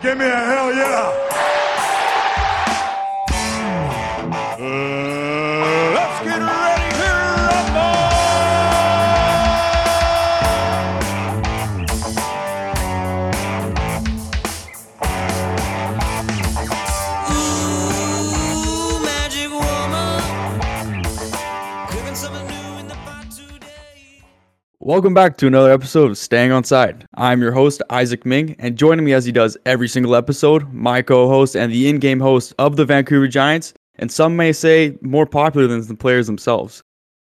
Give me a hell yeah! Let's get ready to rumble! Ooh, magic woman. Cooking something new in the pot today. Welcome back to another episode of Staying On Side. I'm your host, Isaac Ming, and joining me as he does every single episode, my co-host and the in-game host of the Vancouver Giants, and some may say more popular than the players themselves,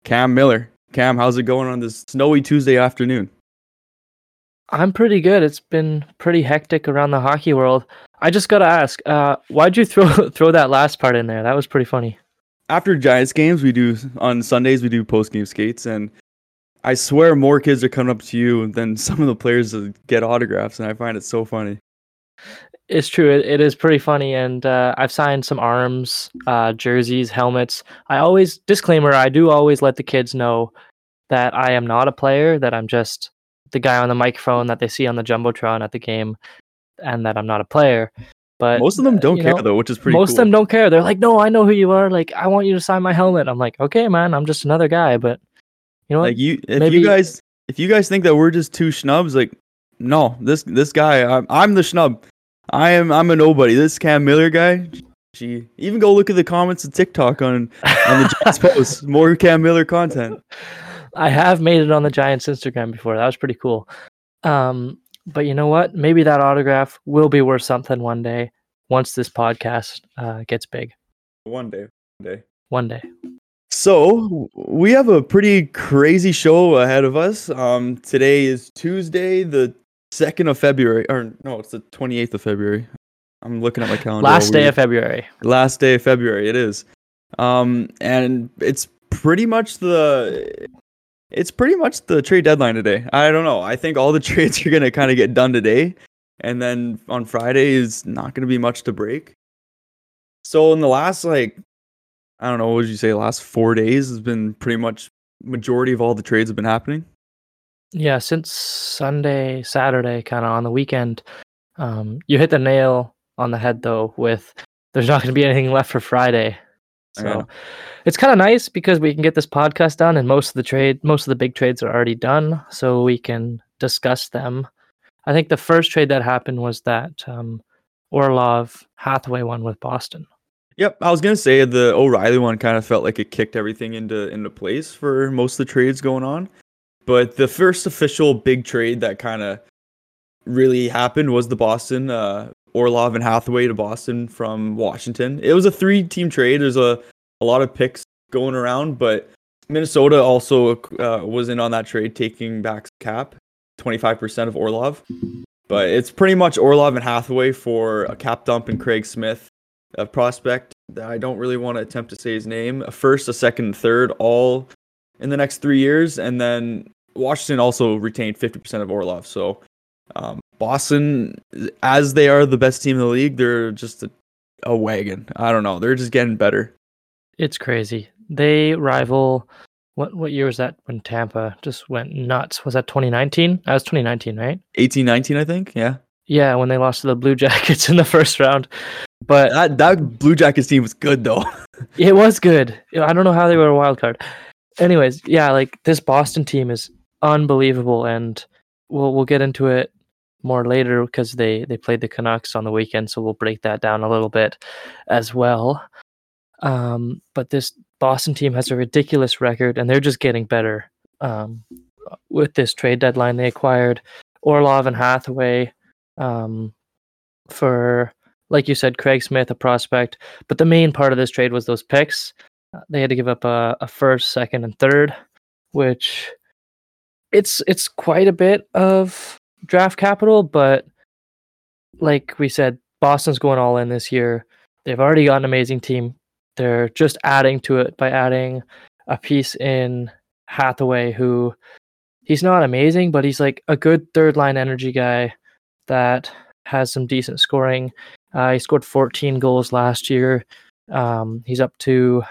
Cam Miller. Cam, how's it going on this snowy Tuesday afternoon? I'm pretty good. It's been pretty hectic around the hockey world. I just got to ask, why'd you throw that last part in there? That was pretty funny. After Giants games, on Sundays, we do post-game skates, and I swear more kids are coming up to you than some of the players that get autographs, and I find it so funny. It's true. It is pretty funny, and I've signed some arms, jerseys, helmets. I do always let the kids know that I am not a player, that I'm just the guy on the microphone that they see on the Jumbotron at the game, and that I'm not a player. But most of them don't care, though, which is pretty cool. Most of them don't care. They're like, no, I know who you are. Like, I want you to sign my helmet. I'm like, okay, man, I'm just another guy, but... You know, like if you guys think that we're just two schnubs, like, no, this guy, I'm the schnub. I'm a nobody. This Cam Miller guy, gee, even go look at the comments of TikTok on the Giants post. More Cam Miller content. I have made it on the Giants Instagram before. That was pretty cool. But you know what? Maybe that autograph will be worth something one day once this podcast gets big. One day. So, we have a pretty crazy show ahead of us. Today is Tuesday, the 2nd of February. Or, no, it's the 28th of February. I'm looking at my calendar. Last day of February, it is. And it's pretty much the trade deadline today. I don't know. I think all the trades are going to kind of get done today. And then on Friday is not going to be much to break. So, in the last, last 4 days has been pretty much majority of all the trades have been happening? Yeah, since Sunday, Saturday, kind of on the weekend. You hit the nail on the head, though, with there's not going to be anything left for Friday. So it's kind of nice because we can get this podcast done, and most of the big trades are already done, so we can discuss them. I think the first trade that happened was that Orlov Hathaway one with Boston. Yep, I was going to say the O'Reilly one kind of felt like it kicked everything into place for most of the trades going on. But the first official big trade that kind of really happened was the Boston, Orlov and Hathaway to Boston from Washington. It was a 3-team trade. There's a lot of picks going around, but Minnesota also was in on that trade, taking back cap, 25% of Orlov. But it's pretty much Orlov and Hathaway for a cap dump and Craig Smith, a prospect that I don't really want to attempt to say his name, a first, a second, third, all in the next 3 years. And then Washington also retained 50% of Orlov. So Boston, as they are the best team in the league, they're just a wagon. I don't know. They're just getting better. It's crazy. They rival, what year was that when Tampa just went nuts? Was that 2019? That was 2019, right? 18-19, I think, yeah. Yeah, when they lost to the Blue Jackets in the first round. But that Blue Jackets team was good, though. It was good. I don't know how they were a wild card. Anyways, yeah, like this Boston team is unbelievable, and we'll get into it more later because they played the Canucks on the weekend, so we'll break that down a little bit as well. But this Boston team has a ridiculous record, and they're just getting better. With this trade deadline, they acquired Orlov and Hathaway for... Like you said, Craig Smith, a prospect. But the main part of this trade was those picks. They had to give up a first, second, and third, which it's quite a bit of draft capital. But like we said, Boston's going all in this year. They've already got an amazing team. They're just adding to it by adding a piece in Hathaway, who he's not amazing, but he's like a good third-line energy guy that has some decent scoring. He scored 14 goals last year. He's up to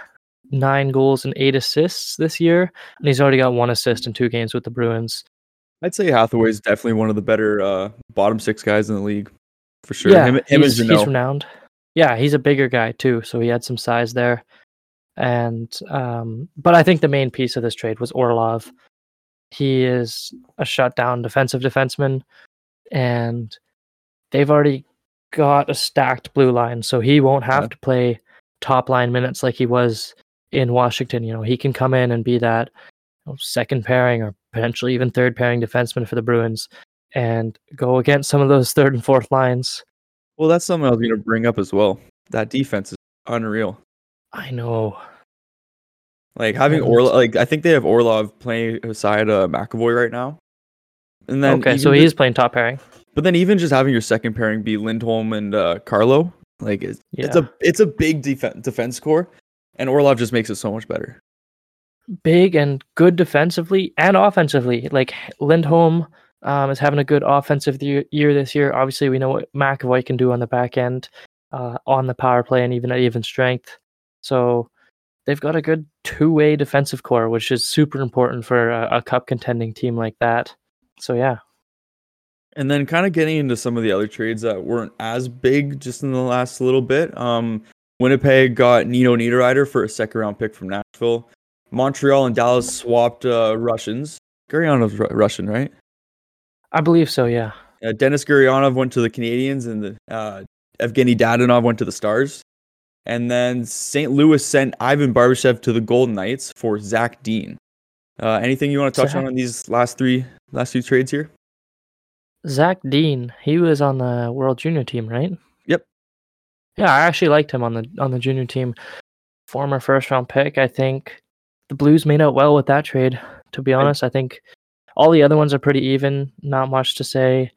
9 goals and 8 assists this year, and he's already got 1 assist in 2 games with the Bruins. I'd say Hathaway's definitely one of the better bottom 6 guys in the league. for sure. Yeah, he's renowned. Yeah, he's a bigger guy too, so he had some size there. And but I think the main piece of this trade was Orlov. He is a shutdown defensive defenseman, and they've already got a stacked blue line, so he won't have to play top line minutes like he was in Washington. You know, he can come in and be that second pairing or potentially even third pairing defenseman for the Bruins and go against some of those third and fourth lines. Well, that's something I was going to bring up as well. That defense is unreal. I know. Like having Orlov, like I think they have Orlov playing beside McAvoy right now. And then so he's playing top pairing. But then even just having your second pairing be Lindholm and Carlo, like it's a big defense core, and Orlov just makes it so much better. Big and good defensively and offensively. Like Lindholm is having a good offensive year this year. Obviously, we know what McAvoy can do on the back end, on the power play, and even at even strength. So they've got a good two-way defensive core, which is super important for a cup contending team like that. So yeah. And then kind of getting into some of the other trades that weren't as big just in the last little bit. Winnipeg got Nino Niederreiter for a second-round pick from Nashville. Montreal and Dallas swapped Russians. Gurianov's Russian, right? I believe so, yeah. Dennis Gurianov went to the Canadiens, and Evgeny Dadonov went to the Stars. And then St. Louis sent Ivan Barbashev to the Golden Knights for Zach Dean. Anything you want to touch on these last two trades here? Zach Dean, he was on the World Junior team, right? Yep. Yeah, I actually liked him on the junior team. Former first-round pick, I think. The Blues made out well with that trade, to be honest. I think all the other ones are pretty even. Not much to say.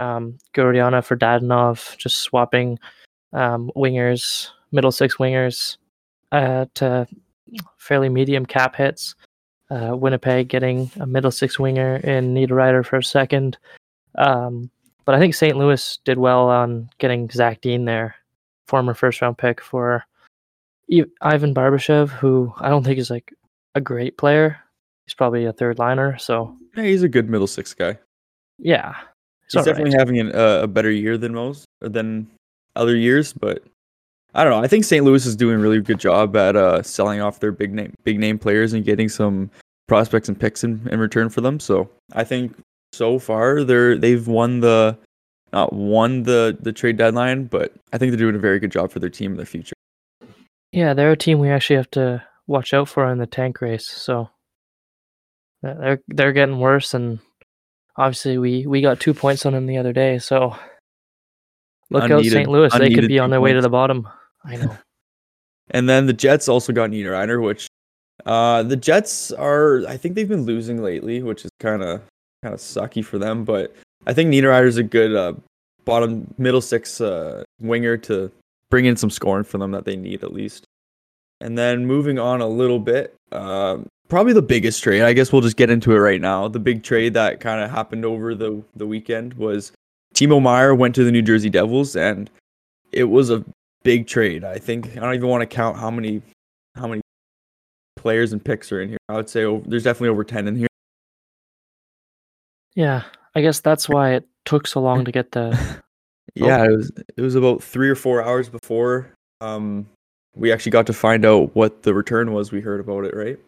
Gurianov for Dadonov, just swapping wingers, middle six wingers to fairly medium cap hits. Winnipeg getting a middle six winger in Niederreiter for a second. But I think St. Louis did well on getting Zach Dean there, former first-round pick for Ivan Barbashev, who I don't think is like a great player. He's probably a third-liner, so... Yeah, he's a good middle six guy. Yeah. He's definitely having a better year than other years, but I don't know. I think St. Louis is doing a really good job at selling off their big name players and getting some prospects and picks in return for them, so I think... So far, they've not won the trade deadline, but I think they're doing a very good job for their team in the future. Yeah, they're a team we actually have to watch out for in the tank race. So they're getting worse, and obviously we got 2 points on them the other day. So look out, St. Louis. They could be on their way to the bottom. I know. And then the Jets also got Niederreiter, which the Jets are. I think they've been losing lately, which is kind of sucky for them, but I think Niederreiter's a good bottom middle six winger to bring in some scoring for them that they need at least. And then moving on a little bit, probably the biggest trade, I guess we'll just get into it right now. The big trade that kind of happened over the weekend was Timo Meier went to the New Jersey Devils, and it was a big trade. I think I don't even want to count how many players and picks are in here. I would say there's definitely over 10 in here. Yeah, I guess that's why it took so long to get the... Yeah, it was about 3 or 4 hours before we actually got to find out what the return was. We heard about it, right?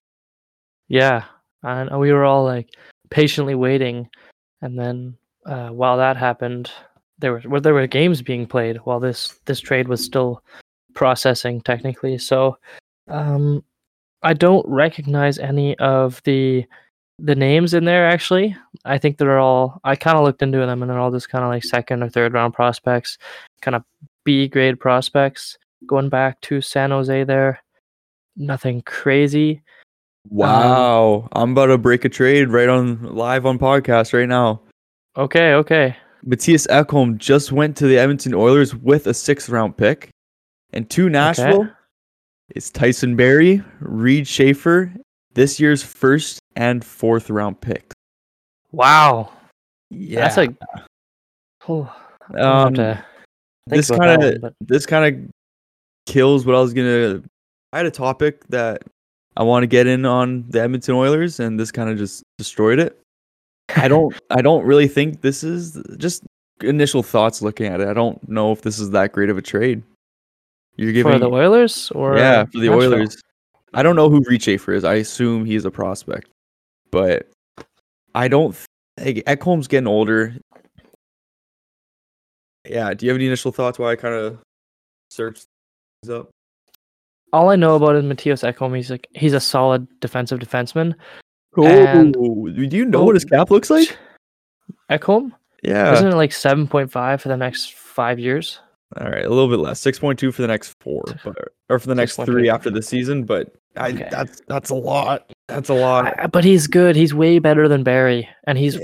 Yeah, and we were all like patiently waiting, and then while that happened, there were games being played while this trade was still processing technically. So I don't recognize any of the names in there, actually. I think they're all... I kind of looked into them, and they're all just kind of like second or third round prospects, kind of B-grade prospects. Going back to San Jose there, nothing crazy. Wow. I'm about to break a trade right on live on podcast right now. Okay. Matias Ekholm just went to the Edmonton Oilers with a 6th-round pick. And to Nashville is Tyson Barrie, Reed Schaefer, this year's 1st and 4th-round picks. Wow. Yeah. That's like... Oh, this kind of kills what I was going to... I had a topic that I want to get in on the Edmonton Oilers, and this kind of just destroyed it. I don't really think this is... Just initial thoughts looking at it. I don't know if this is that great of a trade. You're giving for the Oilers, or for the Nashville? Oilers. I don't know who Rechafer is. I assume he's a prospect, but I don't. Ekholm's getting older. Yeah. Do you have any initial thoughts? Why I kind of searched things up. All I know about is Matias Ekholm. He's a solid defensive defenseman. Oh, and, do you know what his cap looks like? Ekholm? Yeah. Isn't it like 7.5 for the next 5 years? All right, a little bit less. 6.2 for the next four, or for the next 3 after the season. But okay. That's a lot. That's a lot. But he's good. He's way better than Barry, and he's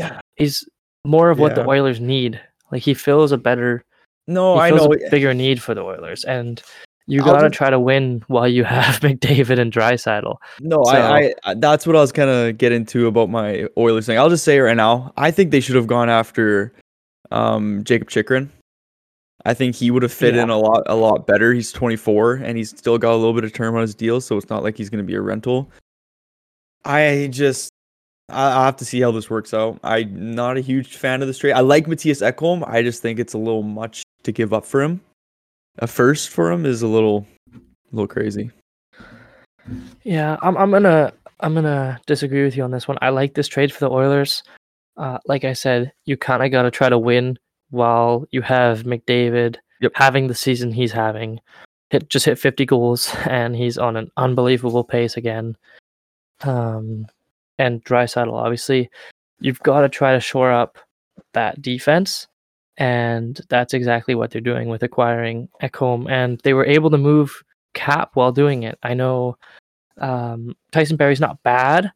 more of what the Oilers need. Like he fills a better. No, I know a bigger need for the Oilers, and. You gotta try to win while you have McDavid and Draisaitl. No, so, I that's what I was kind of getting into about my Oilers thing. I'll just say it right now. I think they should have gone after Jacob Chychrun. I think he would have fit in a lot better. He's 24 and he's still got a little bit of term on his deal, so it's not like he's going to be a rental. I'll have to see how this works out. I'm not a huge fan of this trade. I like Matias Ekholm. I just think it's a little much to give up for him. A first for him is a little crazy. Yeah, I'm gonna disagree with you on this one. I like this trade for the Oilers. Like I said, you kind of gotta try to win while you have McDavid having the season he's having. Just hit 50 goals, and he's on an unbelievable pace again. And Draisaitl, obviously, you've got to try to shore up that defense. And that's exactly what they're doing with acquiring Ekholm. And they were able to move cap while doing it. I know Tyson Barrie's not bad,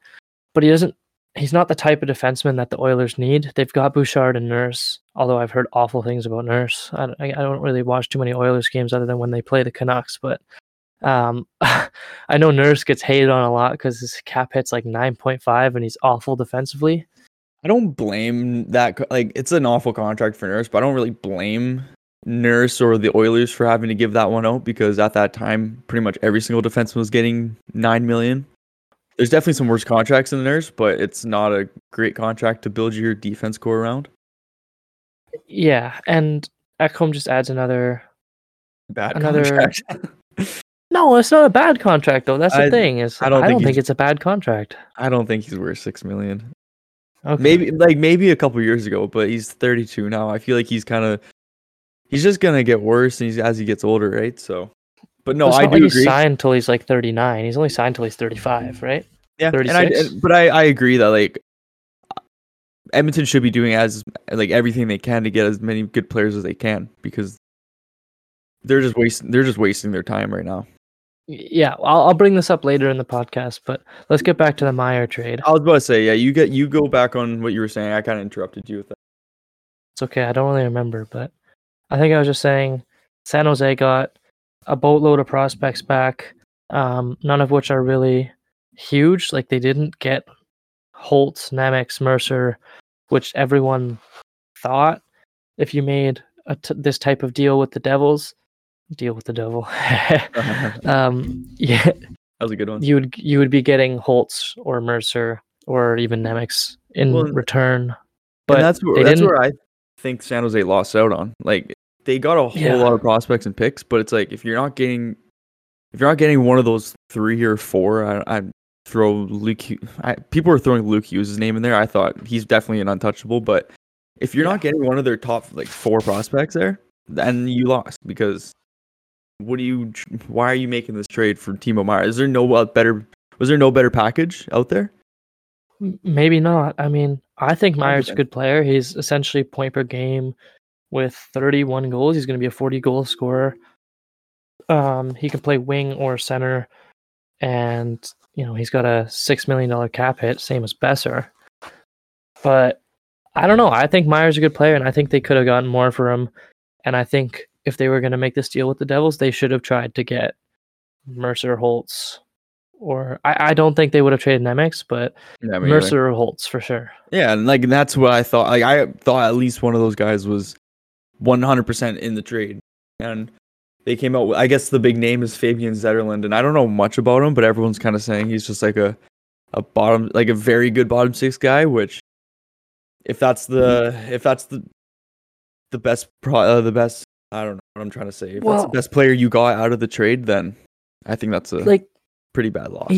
but he's not the type of defenseman that the Oilers need. They've got Bouchard and Nurse, although I've heard awful things about Nurse. I don't really watch too many Oilers games other than when they play the Canucks, but I know Nurse gets hated on a lot because his cap hit's like 9.5 and he's awful defensively. I don't blame that. Like, it's an awful contract for Nurse, but I don't really blame Nurse or the Oilers for having to give that one out because at that time, pretty much every single defenseman was getting $9 million. There's definitely some worse contracts than Nurse, but it's not a great contract to build your defense core around. Yeah, and Ekholm just adds another contract. No, it's not a bad contract, though. That's the thing. I don't think it's a bad contract. I don't think he's worth $6 million. Okay. Maybe a couple years ago, but he's 32 now. I feel like he's just gonna get worse as he gets older, right? So, but no, I do agree. He's signed until he's like 39. He's only signed until he's 35, right? Yeah, 36. But I agree that like Edmonton should be doing as like everything they can to get as many good players as they can because they're just wasting their time right now. Yeah, I'll bring this up later in the podcast, but let's get back to the Meier trade. I was about to say, yeah, you go back on what you were saying. I kind of interrupted you with that. It's okay. I don't really remember, but I think I was just saying San Jose got a boatload of prospects back, none of which are really huge. Like they didn't get Holtz, Nemec, Mercer, which everyone thought if you made this type of deal with the Devils. Deal with the devil. Yeah, that was a good one. You would be getting Holtz or Mercer or even Nemec in return, but that's where I think San Jose lost out on. Like they got a whole lot of prospects and picks, but it's like if you're not getting one of those three or four, I'd throw Luke. People are throwing Luke Hughes' name in there. I thought he's definitely an untouchable, but if you're not getting one of their top like four prospects there, then you lost because. Why are you making this trade for Timo Meier? Was there no better package out there? Maybe not. I mean, I think Meier's a good player. He's essentially point per game with 31 goals. He's going to be a 40 goal scorer. He can play wing or center, and you know he's got a $6 million cap hit, same as Besser. But I don't know. I think Meier's a good player, and I think they could have gotten more for him. And I think. If they were going to make this deal with the Devils, they should have tried to get Mercer, Holtz, or I don't think they would have traded Nemec, but Mercer or Holtz for sure. Yeah, and like that's what I thought. Like I thought at least one of those guys was 100% in the trade, and they came out with, I guess the big name is Fabian Zetterlund, and I don't know much about him, but everyone's kind of saying he's just like a very good bottom six guy. Which, if that's the the best. I don't know what I'm trying to say. If that's the best player you got out of the trade, then I think that's a pretty bad loss.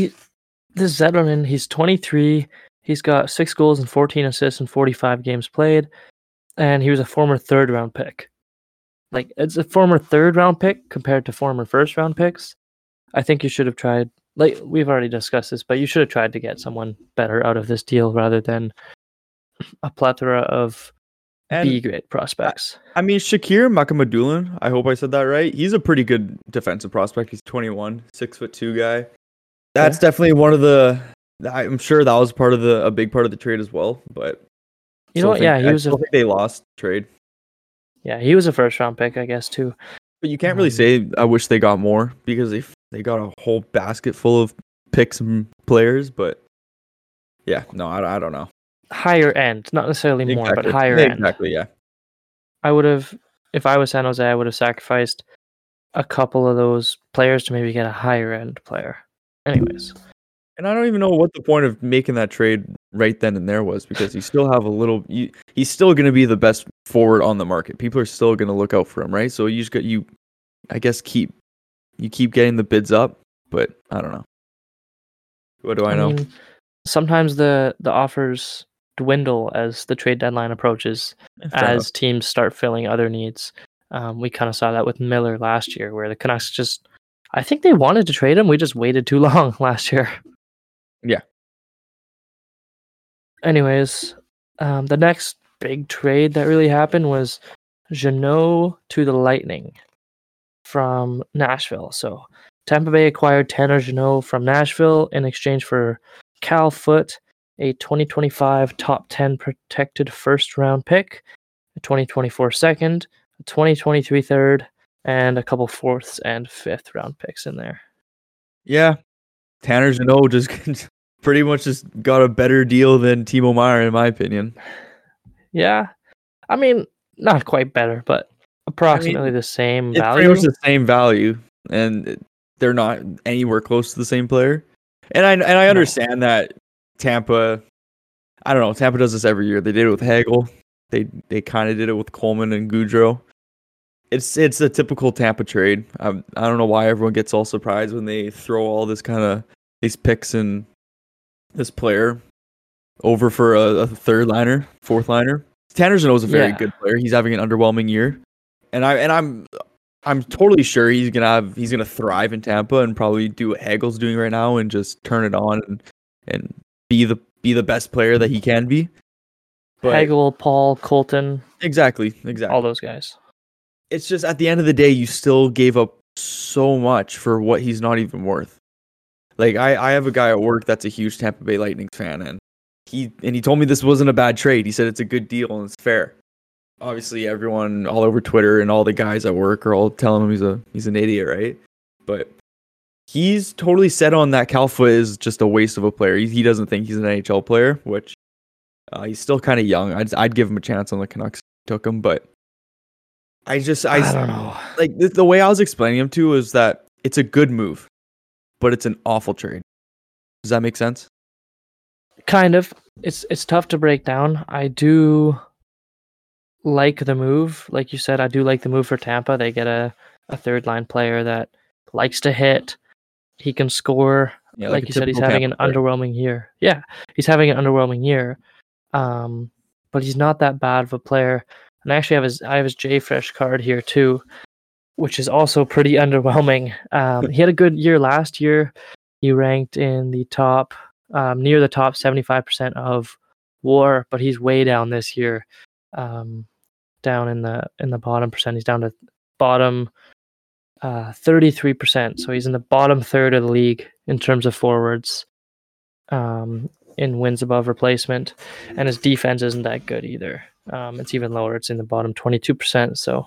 This Zetterman, he's 23. He's got 6 goals and 14 assists in 45 games played. And he was a former third-round pick. It's a former third-round pick compared to former first-round picks. I think you should have tried... we've already discussed this, but you should have tried to get someone better out of this deal rather than a plethora of B-grade prospects. I mean, Shakir Makamadulan, I hope I said that right. He's a pretty good defensive prospect. He's 21, 6'2" guy. That's definitely one of the... I'm sure that was part of a big part of the trade as well, but you know what? Yeah, he was. I think they lost the trade. Yeah, he was a first-round pick, I guess, too. But you can't really say I wish they got more because they got a whole basket full of picks and players. But yeah, no, I don't know. Higher end, not necessarily more, but higher end. Exactly. Yeah. I would have, if I was San Jose, I would have sacrificed a couple of those players to maybe get a higher end player. Anyways. And I don't even know what the point of making that trade right then and there was, because you still have he's still going to be the best forward on the market. People are still going to look out for him, right? So you just keep getting the bids up, but I don't know. What do I know? Mean, sometimes the offers dwindle as the trade deadline approaches, as teams start filling other needs. We kind of saw that with Miller last year, where the Canucks I think they wanted to trade him. We just waited too long last year. Yeah. Anyways, the next big trade that really happened was Jeannot to the Lightning from Nashville. So Tampa Bay acquired Tanner Jeannot from Nashville in exchange for Cal Foote, a 2025 top 10 protected first-round pick, a 2024 second, a 2023 third, and a couple fourths and fifth-round picks in there. Yeah. Tanner Jeannot just pretty much just got a better deal than Timo Meier, in my opinion. Yeah. I mean, not quite better, but approximately the same value. Pretty much the same value, and they're not anywhere close to the same player. And I understand that Tampa, I don't know, Tampa does this every year. They did it with Hagel. They kind of did it with Coleman and Goudreau. It's a typical Tampa trade. I don't know why everyone gets all surprised when they throw all this kind of these picks and this player over for a third liner, fourth liner. Tanner Jeannot is a very good player. He's having an underwhelming year, and I'm totally sure he's gonna thrive in Tampa and probably do what Hagel's doing right now and just turn it on and be the best player that he can be. But Hagel, Paul, Colton, exactly, all those guys. It's just at the end of the day, you still gave up so much for what he's not even worth. Like I have a guy at work that's a huge Tampa Bay Lightning fan, and he told me this wasn't a bad trade. He said it's a good deal and it's fair. Obviously, everyone all over Twitter and all the guys at work are all telling him he's an idiot, right? But he's totally set on that Cal Foote is just a waste of a player. He doesn't think he's an NHL player, which he's still kind of young. I'd give him a chance on the Canucks. Took him, but. I don't know. Like the way I was explaining him to was that it's a good move, but it's an awful trade. Does that make sense? Kind of. It's tough to break down. I do like the move. Like you said, I do like the move for Tampa. They get a third line player that likes to hit. He can score. Yeah, like you said, he's having an underwhelming year. Yeah, he's having an underwhelming year. But he's not that bad of a player. And I actually have his JFresh card here too, which is also pretty underwhelming. He had a good year last year. He ranked in the top, near the top 75% of WAR, but he's way down this year, down in the bottom percent. He's down to bottom 33%. So he's in the bottom third of the league in terms of forwards, in wins above replacement, and his defense isn't that good either. It's even lower. It's in the bottom 22%. So,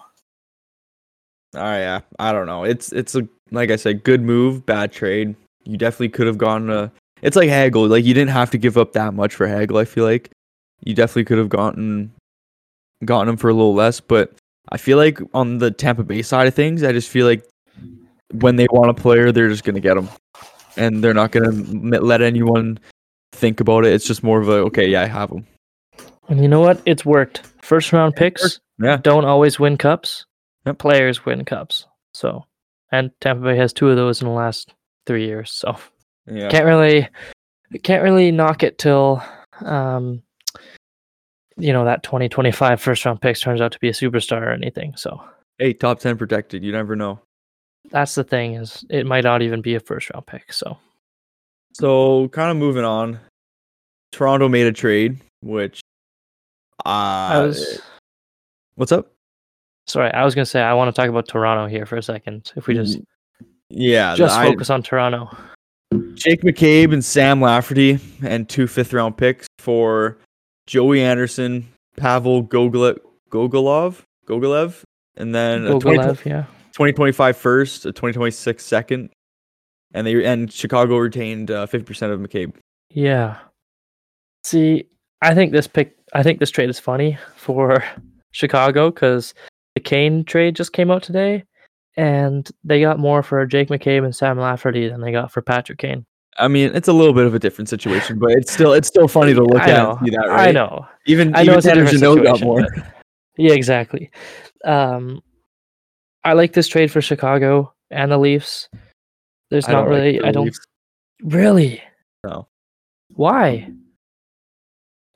yeah, I don't know. It's a, like I said, good move, bad trade. You definitely could have gone. It's like Hagel. Like you didn't have to give up that much for Hagel. I feel like you definitely could have gotten him for a little less. But I feel like on the Tampa Bay side of things, I just feel like when they want a player, they're just gonna get him, and they're not gonna let anyone think about it. It's just more of a okay, yeah, I have him. And you know what? It's worked. First round picks yeah. don't always win cups. Yep. Players win cups. So, and Tampa Bay has two of those in the last 3 years. So, yeah. can't really knock it till that 2025 first round picks turns out to be a superstar or anything. So, hey, top 10 protected. You never know. That's the thing, is it might not even be a first round pick. So kind of moving on. Toronto made a trade, which what's up? Sorry, I was gonna say I want to talk about Toronto here for a second. If we just focus on Toronto. Jake McCabe and Sam Lafferty and 2 fifth-round picks for Joey Anderson, Pavel Gogolev, and then a 2025 first, a 2026 second, and Chicago retained 50% of McCabe. Yeah. See, I think this trade is funny for Chicago because the Kane trade just came out today, and they got more for Jake McCabe and Sam Lafferty than they got for Patrick Kane. I mean, it's a little bit of a different situation, but it's still funny to look at and see that, right? I know. Even Tanner Jeannot got more. Yeah, exactly. I like this trade for Chicago and the Leafs. There's not really... I don't... Really? No. Why?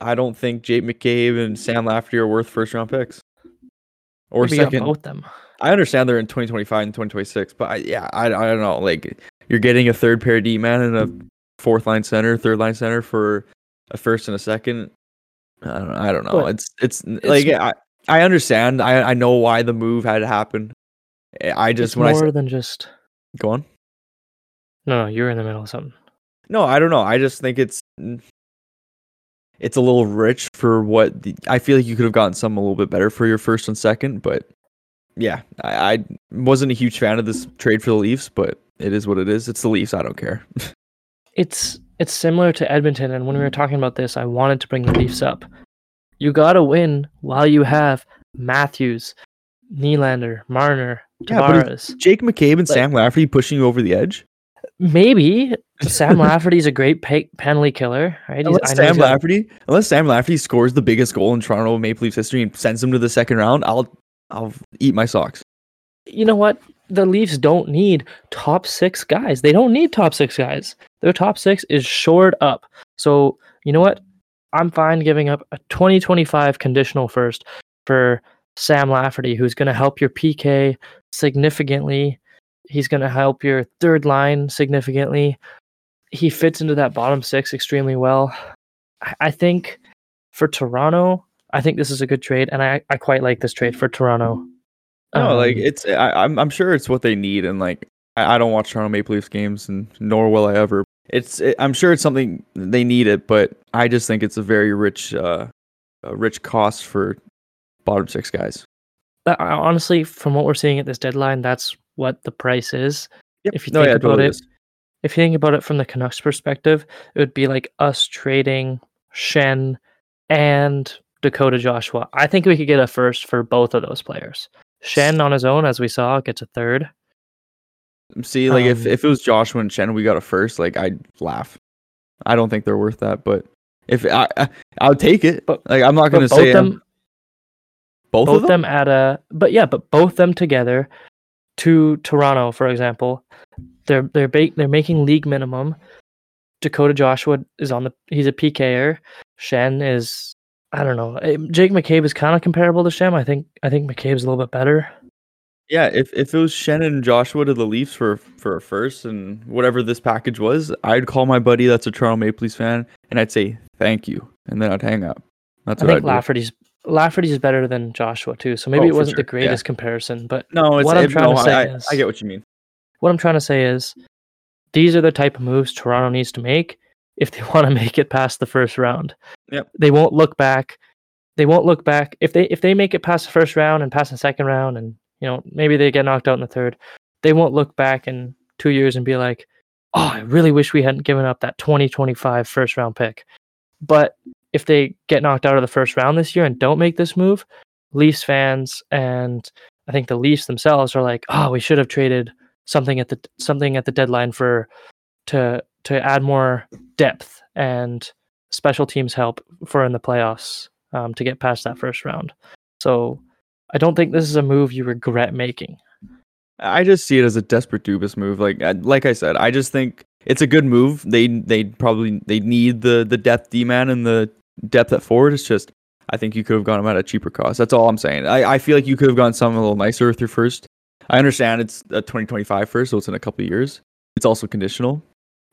I don't think Jake McCabe and Sam Lafferty are worth first-round picks. Or maybe second. Both them. I understand they're in 2025 and 2026, but I don't know. Like, you're getting a third pair D-man and a third-line center for a first and a second. I don't know. But I understand. I know why the move had to happen. Go on. No, you're in the middle of something. No, I don't know. I just think it's a little rich for I feel like you could have gotten something a little bit better for your first and second, but yeah, I wasn't a huge fan of this trade for the Leafs, but it is what it is. It's the Leafs. I don't care. It's similar to Edmonton, and when we were talking about this, I wanted to bring the Leafs up. You gotta win while you have Matthews, Nylander, Marner, Tavares. Jake McCabe and Sam Lafferty pushing you over the edge? Maybe. Sam Lafferty's a great penalty killer, right? Unless Sam Lafferty scores the biggest goal in Toronto Maple Leafs history and sends him to the second round, I'll eat my socks. You know what? The Leafs don't need top six guys. They don't need top six guys. Their top six is shored up. So you know what? I'm fine giving up a 2025 conditional first for Sam Lafferty, who's going to help your PK significantly. He's going to help your third line significantly. He fits into that bottom six extremely well. I think for Toronto, I think this is a good trade, and I quite like this trade for Toronto. No, I'm sure it's what they need, and I don't watch Toronto Maple Leafs games, and nor will I ever. I'm sure it's something they need it, but I just think it's a very rich cost for bottom six guys. Honestly, from what we're seeing at this deadline, that's what the price is. Yep. If you think about it from the Canucks' perspective, it would be like us trading Schenn and Dakota Joshua. I think we could get a first for both of those players. Schenn on his own, as we saw, gets a third. See, if it was Joshua and Schenn, we got a first. I'd laugh. I don't think they're worth that, but if I'll take it. But, I'm not going to say them. Both of them but both them together to Toronto, for example, they're making league minimum. Dakota Joshua he's a PKer. Schenn is, I don't know. Jake McCabe is kind of comparable to Schenn. I think McCabe's a little bit better. Yeah, if it was Schenn and Joshua to the Leafs for a first and whatever this package was, I'd call my buddy that's a Toronto Maple Leafs fan and I'd say thank you, and then I'd hang up. I think Lafferty's better than Joshua too, so maybe it wasn't the greatest comparison. But no, I get what you mean. What I'm trying to say is these are the type of moves Toronto needs to make if they want to make it past the first round. Yep. They won't look back. If they make it past the first round and past the second round, and maybe they get knocked out in the third, they won't look back in 2 years and be like, oh, I really wish we hadn't given up that 2025 first round pick. But if they get knocked out of the first round this year and don't make this move, Leafs fans and I think the Leafs themselves are like, oh, we should have traded something at the deadline to add more depth and special teams help for in the playoffs to get past that first round. So I don't think this is a move you regret making. I just see it as a desperate Dubas move. Like I said, I just think it's a good move. They need the depth D-man and the depth at forward. It's just, I think you could have gone him at a cheaper cost. That's all I'm saying. I feel like you could have gone something a little nicer with your first. I understand it's a 2025 first, so it's in a couple of years. It's also conditional.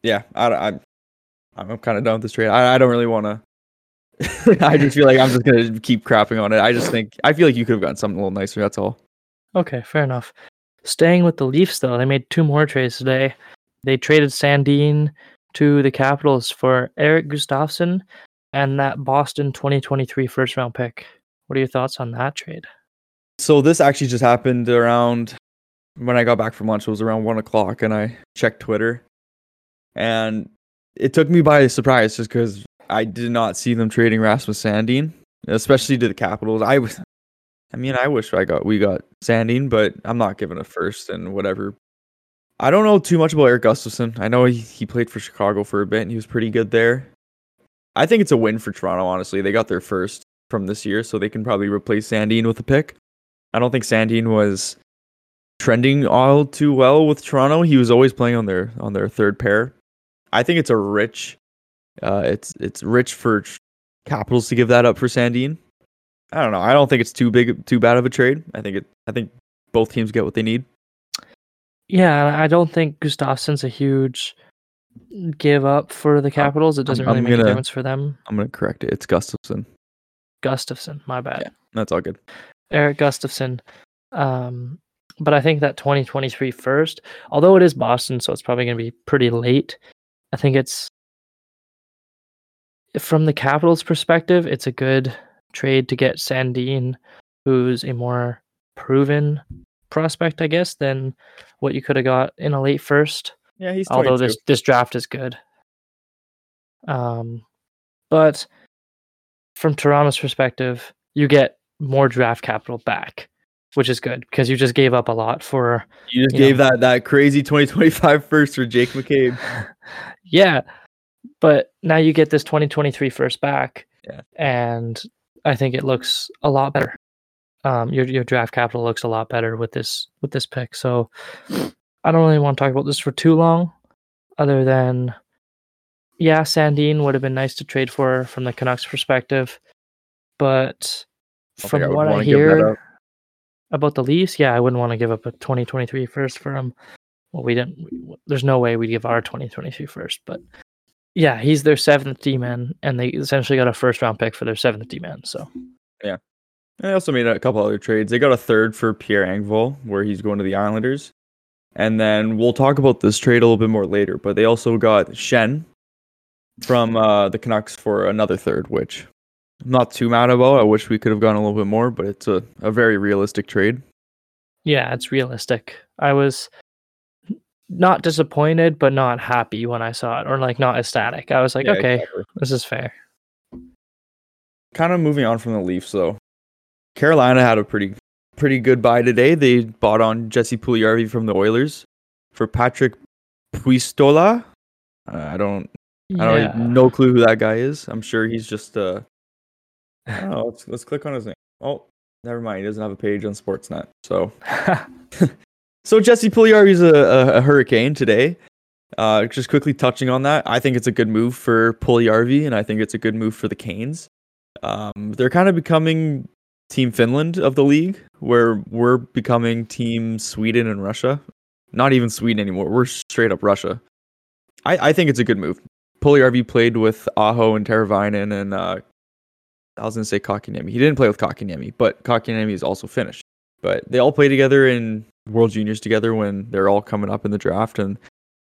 Yeah, I'm kind of done with this trade. I don't really want to. I just feel like I'm just going to keep crapping on it. I feel like you could have gotten something a little nicer. That's all. Okay, fair enough. Staying with the Leafs, though, they made two more trades today. They traded Sandin to the Capitals for Erik Gustafsson and that Boston 2023 first-round pick. What are your thoughts on that trade? So this actually just happened around when I got back from lunch. It was around 1 o'clock, and I checked Twitter. And it took me by surprise just because I did not see them trading Rasmus Sandin, especially to the Capitals. I wish we got Sandin, but I'm not giving a first and whatever. I don't know too much about Erik Gustafsson. I know he played for Chicago for a bit, and he was pretty good there. I think it's a win for Toronto, honestly. They got their first from this year, so they can probably replace Sandin with a pick. I don't think Sandin was trending all too well with Toronto. He was always playing on their third pair. I think it's a rich... it's rich for Capitals to give that up for Sandin. I don't know. I don't think it's too bad of a trade. I think both teams get what they need. Yeah, I don't think Gustafsson's a huge give up for the Capitals. It doesn't really make a difference for them. I'm gonna correct it. It's Gustafsson. Gustafsson, my bad. Yeah, that's all good. Erik Gustafsson. But I think that 2023 first, although it is Boston, so it's probably gonna be pretty late. I think it's. From the Capitals' perspective, it's a good trade to get Sandin, who's a more proven prospect, I guess, than what you could have got in a late first. Yeah, he's 22. Although this draft is good. But from Toronto's perspective, you get more draft capital back, which is good because you just gave up a lot for. You just gave that crazy 2025 first for Jake McCabe. Yeah. But now you get this 2023 first back, yeah. And I think it looks a lot better. Your draft capital looks a lot better with this pick. So I don't really want to talk about this for too long, other than, yeah, Sandin would have been nice to trade for from the Canucks' perspective. But from what I hear about the Leafs, yeah, I wouldn't want to give up a 2023 first for him. Well, there's no way we'd give our 2023 first, but. Yeah, he's their seventh D-man, and they essentially got a first-round pick for their seventh D-man. So, yeah, and they also made a couple other trades. They got a third for Pierre Engvall, where he's going to the Islanders, and then we'll talk about this trade a little bit more later. But they also got Schenn from the Canucks for another third, which I'm not too mad about. I wish we could have gone a little bit more, but it's a very realistic trade. Yeah, it's realistic. I was. Not disappointed, but not happy when I saw it, or not ecstatic. I was like, yeah, okay, exactly. This is fair. Kind of moving on from the Leafs, though. Carolina had a pretty good buy today. They bought on Jesse Puljujärvi from the Oilers for Patrick Puistola. I have no clue who that guy is. I'm sure he's just I don't know. Let's click on his name. Oh, never mind. He doesn't have a page on Sportsnet, so. So Jesse Puljujärvi is a Hurricane today. Just quickly touching on that, I think it's a good move for Puljujärvi, and I think it's a good move for the Canes. They're kind of becoming Team Finland of the league, where we're becoming Team Sweden and Russia. Not even Sweden anymore. We're straight up Russia. I think it's a good move. Puljujärvi played with Aho and Teravainen, and I was going to say Kotkaniemi. He didn't play with Kotkaniemi, but Kotkaniemi is also Finnish. But they all play together in World Juniors together when they're all coming up in the draft, and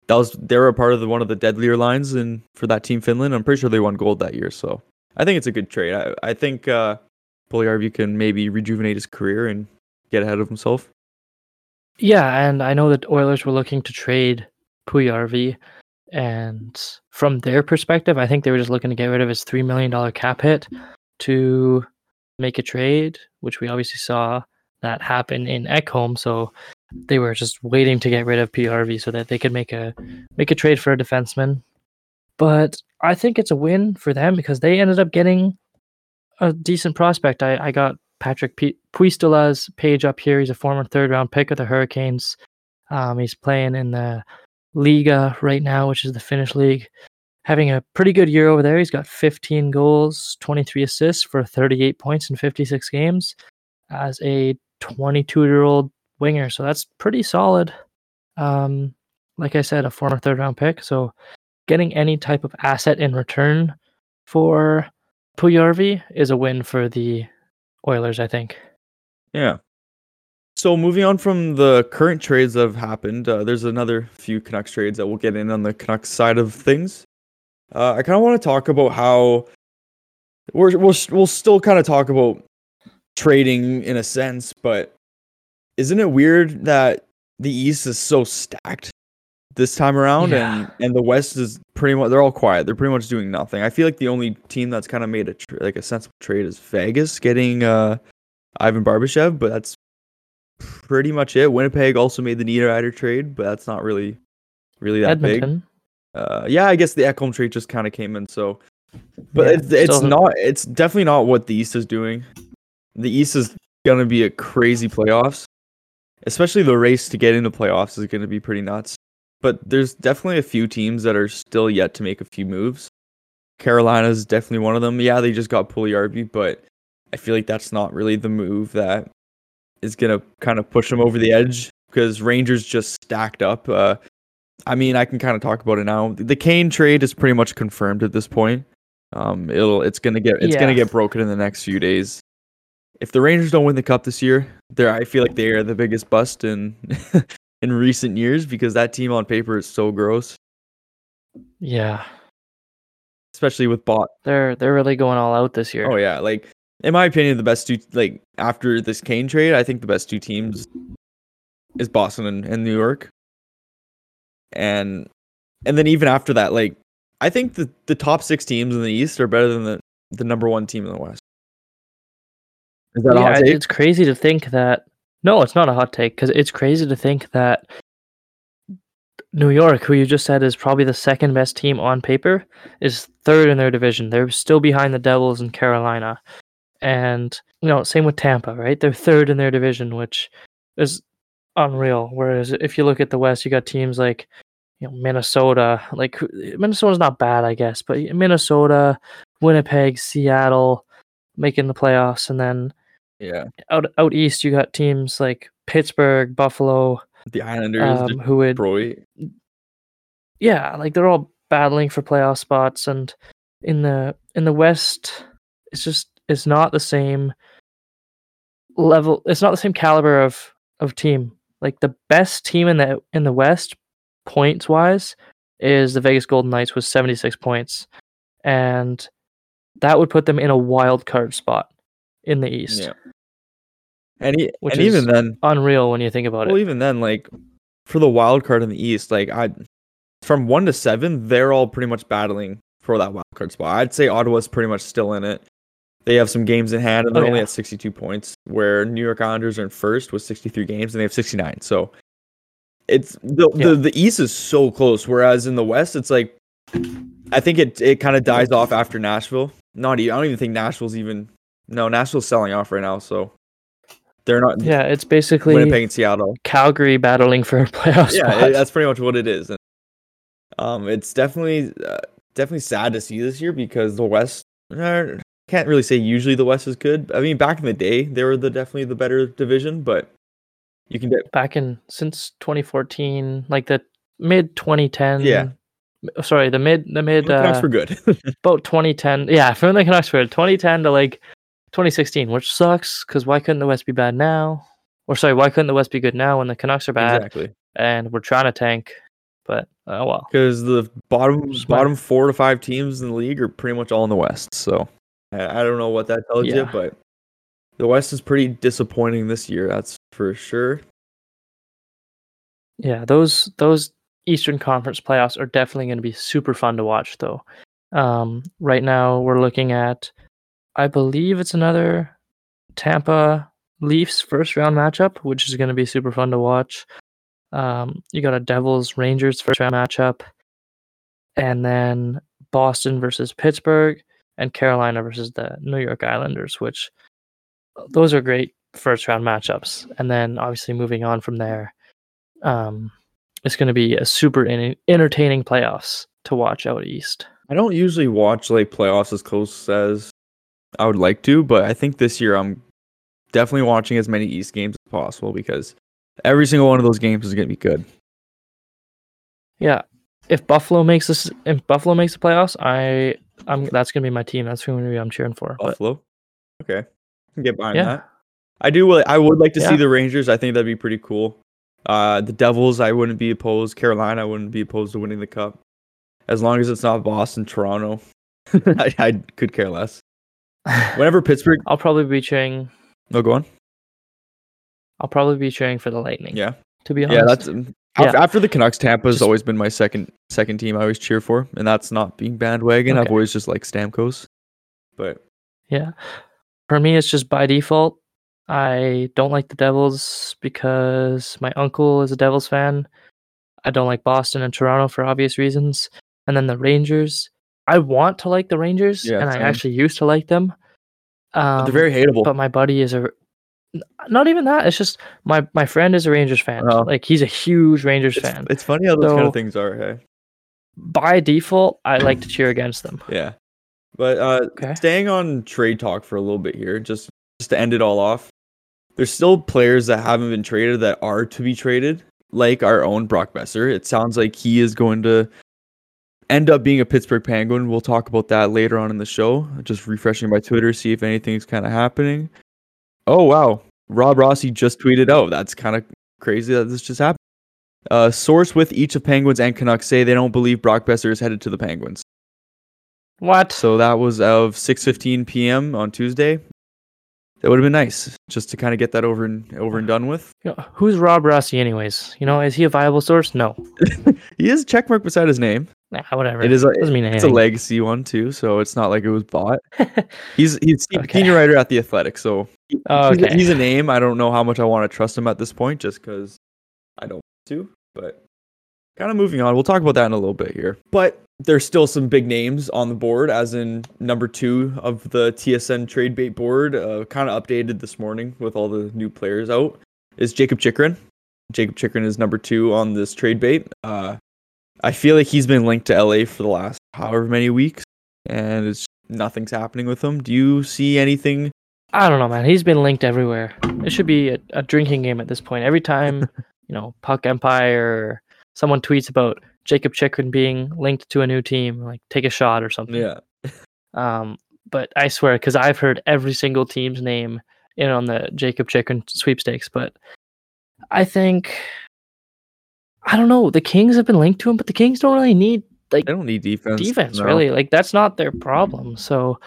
they were a part of one of the deadlier lines and for that Team Finland. I'm pretty sure they won gold that year, so I think it's a good trade. I think Puljujärvi can maybe rejuvenate his career and get ahead of himself. Yeah, and I know that Oilers were looking to trade Puljujärvi, and from their perspective, I think they were just looking to get rid of his $3 million cap hit to make a trade, which we obviously saw that happened in Ekholm, so they were just waiting to get rid of Puljujärvi so that they could make a trade for a defenseman. But I think it's a win for them because they ended up getting a decent prospect. I got Patrick Puistola's page up here. He's a former third-round pick of the Hurricanes. He's playing in the Liga right now, which is the Finnish league. Having a pretty good year over there. He's got 15 goals, 23 assists for 38 points in 56 games as a 22-year-old winger. So that's pretty solid. Like I said, a former third-round pick. So getting any type of asset in return for Puljujärvi is a win for the Oilers, I think. Yeah. So moving on from the current trades that have happened, there's another few Canucks trades that we'll get in on the Canucks side of things. I kind of want to talk about how we'll still kind of talk about trading in a sense, but isn't it weird that the East is so stacked this time around, yeah, and the West is pretty much, they're all quiet. They're pretty much doing nothing. I feel like the only team that's kind of made a sensible trade is Vegas getting Ivan Barbashev, but that's pretty much it. Winnipeg also made the Niederreiter trade, but that's not really that Edmonton. Big. Yeah, I guess the Ekholm trade just kind of came in. So, but yeah, it's definitely not what the East is doing. The East is going to be a crazy playoffs, especially the race to get into playoffs is going to be pretty nuts. But there's definitely a few teams that are still yet to make a few moves. Carolina's definitely one of them. Yeah, they just got Puljujärvi, but I feel like that's not really the move that is going to kind of push them over the edge because Rangers just stacked up. I mean, I can kind of talk about it now. The Kane trade is pretty much confirmed at this point. It's gonna get broken in the next few days. If the Rangers don't win the Cup this year, I feel like they are the biggest bust in recent years because that team on paper is so gross. Yeah, especially with Bott. They're really going all out this year. Oh yeah, like in my opinion, the best two after this Kane trade, I think the best two teams is Boston and New York. And then even after that, like I think the top six teams in the East are better than the number one team in the West. Is that a hot take? It's crazy to think that. No, it's not a hot take because it's crazy to think that New York, who you just said is probably the second best team on paper, is third in their division. They're still behind the Devils and Carolina, and same with Tampa, right? They're third in their division, which is unreal. Whereas if you look at the West, you got teams like Minnesota. Like Minnesota's not bad, I guess, but Minnesota, Winnipeg, Seattle making the playoffs, and then out east you got teams like Pittsburgh, Buffalo, the Islanders, Detroit. Yeah, like they're all battling for playoff spots, and in the West, it's not the same level. It's not the same caliber of team. Like the best team in the West points wise is the Vegas Golden Knights with 76 points, and that would put them in a wild card spot in the East. Yeah. Even then, unreal when you think about it. Well, even then, like for the wild card in the East, like from 1 to 7, they're all pretty much battling for that wild card spot. I'd say Ottawa's pretty much still in it. They have some games in hand, and they're only at 62 points, where New York Islanders are in first with 63 games, and they have 69. So it's the East is so close, whereas in the West, it's like I think it kind of dies off after Nashville. I don't even think Nashville's selling off right now, so they're not. Yeah, it's basically Winnipeg and Seattle, Calgary battling for a playoff spot. Yeah, that's pretty much what it is. And, it's definitely sad to see this year because the West. Can't really say usually the West is good. I mean, back in the day, they were definitely the better division, but you can get since 2014, like the mid 2010. Yeah, sorry, the mid. The Canucks were good. About 2010, yeah, from the Canucks were 2010 to like 2016, which sucks because why couldn't the West be bad now? Or sorry, why couldn't the West be good now when the Canucks are bad? Exactly, and we're trying to tank, but oh well. Because the bottom 4 to 5 teams in the league are pretty much all in the West, so. I don't know what that tells you, but the West is pretty disappointing this year. That's for sure. Yeah, those Eastern Conference playoffs are definitely going to be super fun to watch, though. Right now, we're looking at, I believe it's another Tampa Leafs first round matchup, which is going to be super fun to watch. You got a Devils Rangers first round matchup, and then Boston versus Pittsburgh. And Carolina versus the New York Islanders, which those are great first round matchups. And then obviously moving on from there, it's going to be a super entertaining playoffs to watch out east. I don't usually watch like playoffs as close as I would like to, but I think this year I'm definitely watching as many East games as possible because every single one of those games is going to be good. Yeah, if Buffalo makes the playoffs, I'm that's going to be my team. That's who I'm cheering for. Buffalo, but okay, I can get behind that. I do. I would like to see the Rangers. I think that'd be pretty cool. The Devils, I wouldn't be opposed. Carolina, I wouldn't be opposed to winning the Cup, as long as it's not Boston, Toronto. I could care less. Whenever Pittsburgh, I'll probably be cheering. No, go on. I'll probably be cheering for the Lightning. Yeah, to be honest. Yeah, that's after the Canucks. Tampa has always been my second team. I always cheer for, and that's not being bandwagon. Okay. I've always just liked Stamkos, but yeah, for me, it's just by default. I don't like the Devils because my uncle is a Devils fan. I don't like Boston and Toronto for obvious reasons, and then the Rangers. I want to like the Rangers, and I actually used to like them. They're very hateable. But my buddy is not even that. It's just my friend is a Rangers fan. Oh. Like he's a huge Rangers fan. It's funny how those kind of things are. Hey? By default, I like to cheer against them. Yeah, but staying on trade talk for a little bit here, just to end it all off, there's still players that haven't been traded that are to be traded, like our own Brock Besser. It sounds like he is going to end up being a Pittsburgh Penguin. We'll talk about that later on in the show. Just refreshing my Twitter, see if anything's kind of happening. Oh, wow. Rob Rossi just tweeted out. That's kind of crazy that this just happened. Source with each of Penguins and Canucks say they don't believe Brock Besser is headed to the Penguins. What? So that was of 6:15 p.m. on Tuesday. That would have been nice just to kind of get that over and done with. You know, who's Rob Rossi anyways? You know, is he a viable source? No. He is a checkmark beside his name. Nah, whatever. It's a legacy one too, so it's not like it was bought. He's senior writer at The Athletic, so he's a name. I don't know how much I want to trust him at this point, just because I don't want to. But kind of moving on, we'll talk about that in a little bit here. But there's still some big names on the board, as in number 2 of the TSN trade bait board. Kind of updated this morning with all the new players out. Is Jacob Chychrun. Jacob Chychrun is number 2 on this trade bait. I feel like he's been linked to LA for the last however many weeks, and nothing's happening with him. Do you see anything? I don't know, man. He's been linked everywhere. It should be a drinking game at this point. Every time, Puck Empire, someone tweets about Jacob Chychrun being linked to a new team, like take a shot or something. Yeah. But I swear, because I've heard every single team's name in on the Jacob Chychrun sweepstakes, but I think, I don't know. The Kings have been linked to him, but the Kings don't really need defense. Defense, no. Really, that's not their problem. So,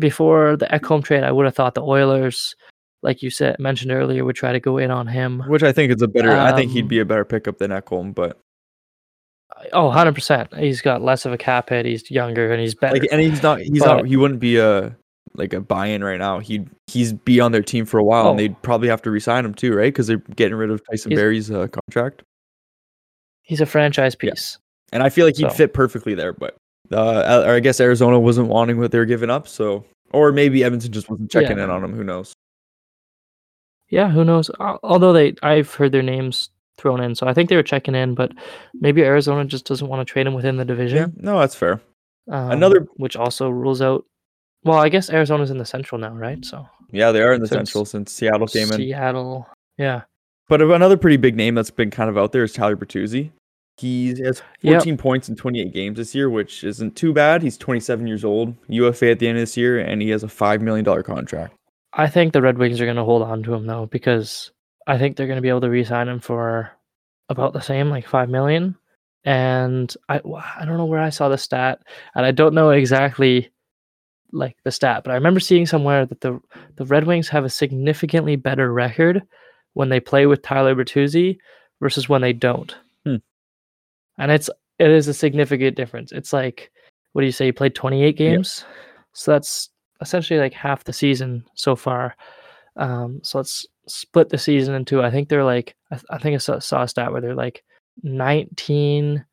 before the Ekholm trade, I would have thought the Oilers, like you said, mentioned earlier, would try to go in on him, which I think is a better. I think he'd be a better pickup than Ekholm, but 100%. He's got less of a cap hit. He's younger and he's better. He wouldn't be a buy-in right now. He's be on their team for a while, and they'd probably have to resign him too, right? Because they're getting rid of Tyson Berry's contract. He's a franchise piece. Yeah. And I feel like he'd fit perfectly there, but I guess Arizona wasn't wanting what they were giving up, so or maybe Edmonton just wasn't checking in on him, who knows. Yeah, who knows. Although I've heard their names thrown in, so I think they were checking in, but maybe Arizona just doesn't want to trade him within the division. Yeah, no, that's fair. Another which also rules out, well, I guess Arizona's in the Central now, right? So yeah, they are in the Central since Seattle came in. Seattle. Yeah. But another pretty big name that's been kind of out there is Tyler Bertuzzi. He has 14 points in 28 games this year, which isn't too bad. He's 27 years old, UFA at the end of this year, and he has a $5 million contract. I think the Red Wings are going to hold on to him, though, because I think they're going to be able to re-sign him for about the same, like $5 million. And I don't know where I saw the stat, and I don't know exactly the stat, but I remember seeing somewhere that the Red Wings have a significantly better record when they play with Tyler Bertuzzi versus when they don't. And it is a significant difference. It's like, what do you say? You played 28 games. Yep. So that's essentially like half the season so far. So let's split the season in two. I think they're I think I saw a stat where they're 19-9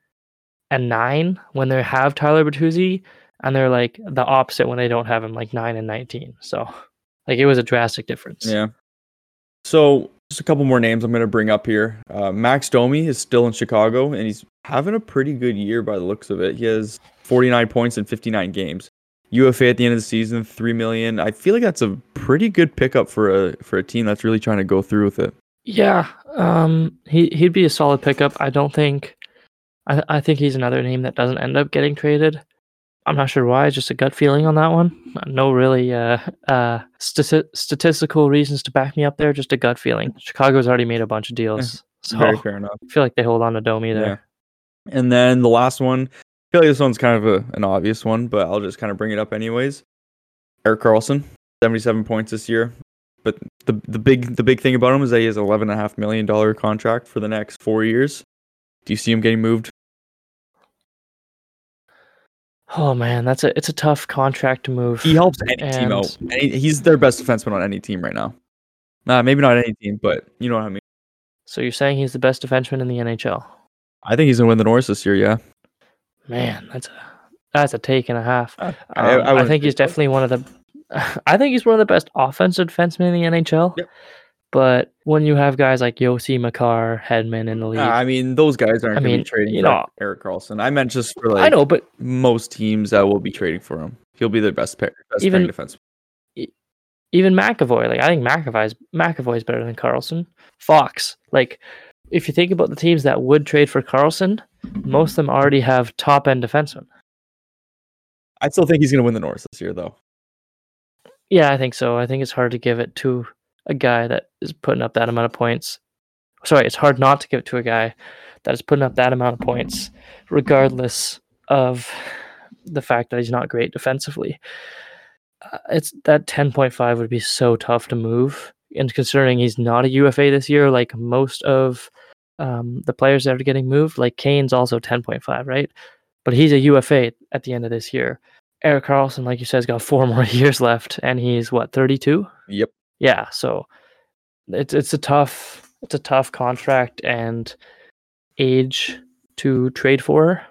when they have Tyler Bertuzzi, and they're the opposite when they don't have him, 9-19. So Like, it was a drastic difference. Yeah. So just a couple more names I'm going to bring up here. Max Domi is still in Chicago, and he's having a pretty good year by the looks of it. He has 49 points in 59 gagames. UFA at the end of the season, $3 million. I feel like that's a pretty good pickup for a team that's really trying to go through with it. Yeah, he'd be a solid pickup. I think he's another name that doesn't end up getting traded. I'm not sure why. Just a gut feeling on that one. No really statistical reasons to back me up there. Just a gut feeling. Chicago's already made a bunch of deals, so very fair enough. I feel like they hold on to Domi there. Yeah. And then the last one. I feel like this one's kind of an obvious one, but I'll just kind of bring it up anyways. Erik Karlsson, 77 points this year. But the big thing about him is that he has an $11.5 million contract for the next 4 years. Do you see him getting moved? Oh, man, it's a tough contract to move. He helps any team out. He's their best defenseman on any team right now. Maybe not any team, but you know what I mean. So you're saying he's the best defenseman in the NHL? I think he's going to win the Norris this year, yeah. Man, that's a take and a half. I think he's definitely one of the best offensive defensemen in the NHL. Yep. But when you have guys like Yossi Makar, Hedman in the league, those guys aren't going to be trading for Erik Karlsson. I meant just for I know, but most teams that will be trading for him, he'll be their best defenseman. Even McAvoy, I think McAvoy's better than Karlsson. Fox, if you think about the teams that would trade for Karlsson, most of them already have top-end defensemen. I still think he's going to win the Norris this year, though. Yeah, I think so. I think it's hard to give it to a guy that is putting up that amount of points. Sorry, it's hard not to give it to a guy that is putting up that amount of points, regardless of the fact that he's not great defensively. It's that 10.5 would be so tough to move, and considering he's not a UFA this year, like most of the players that are getting moved, like Kane's also 10.5, right? But he's a UFA at the end of this year. Erik Karlsson, like you said, has got 4 more years left, and he's what, 32? Yep. Yeah. So it's a tough contract and age to trade for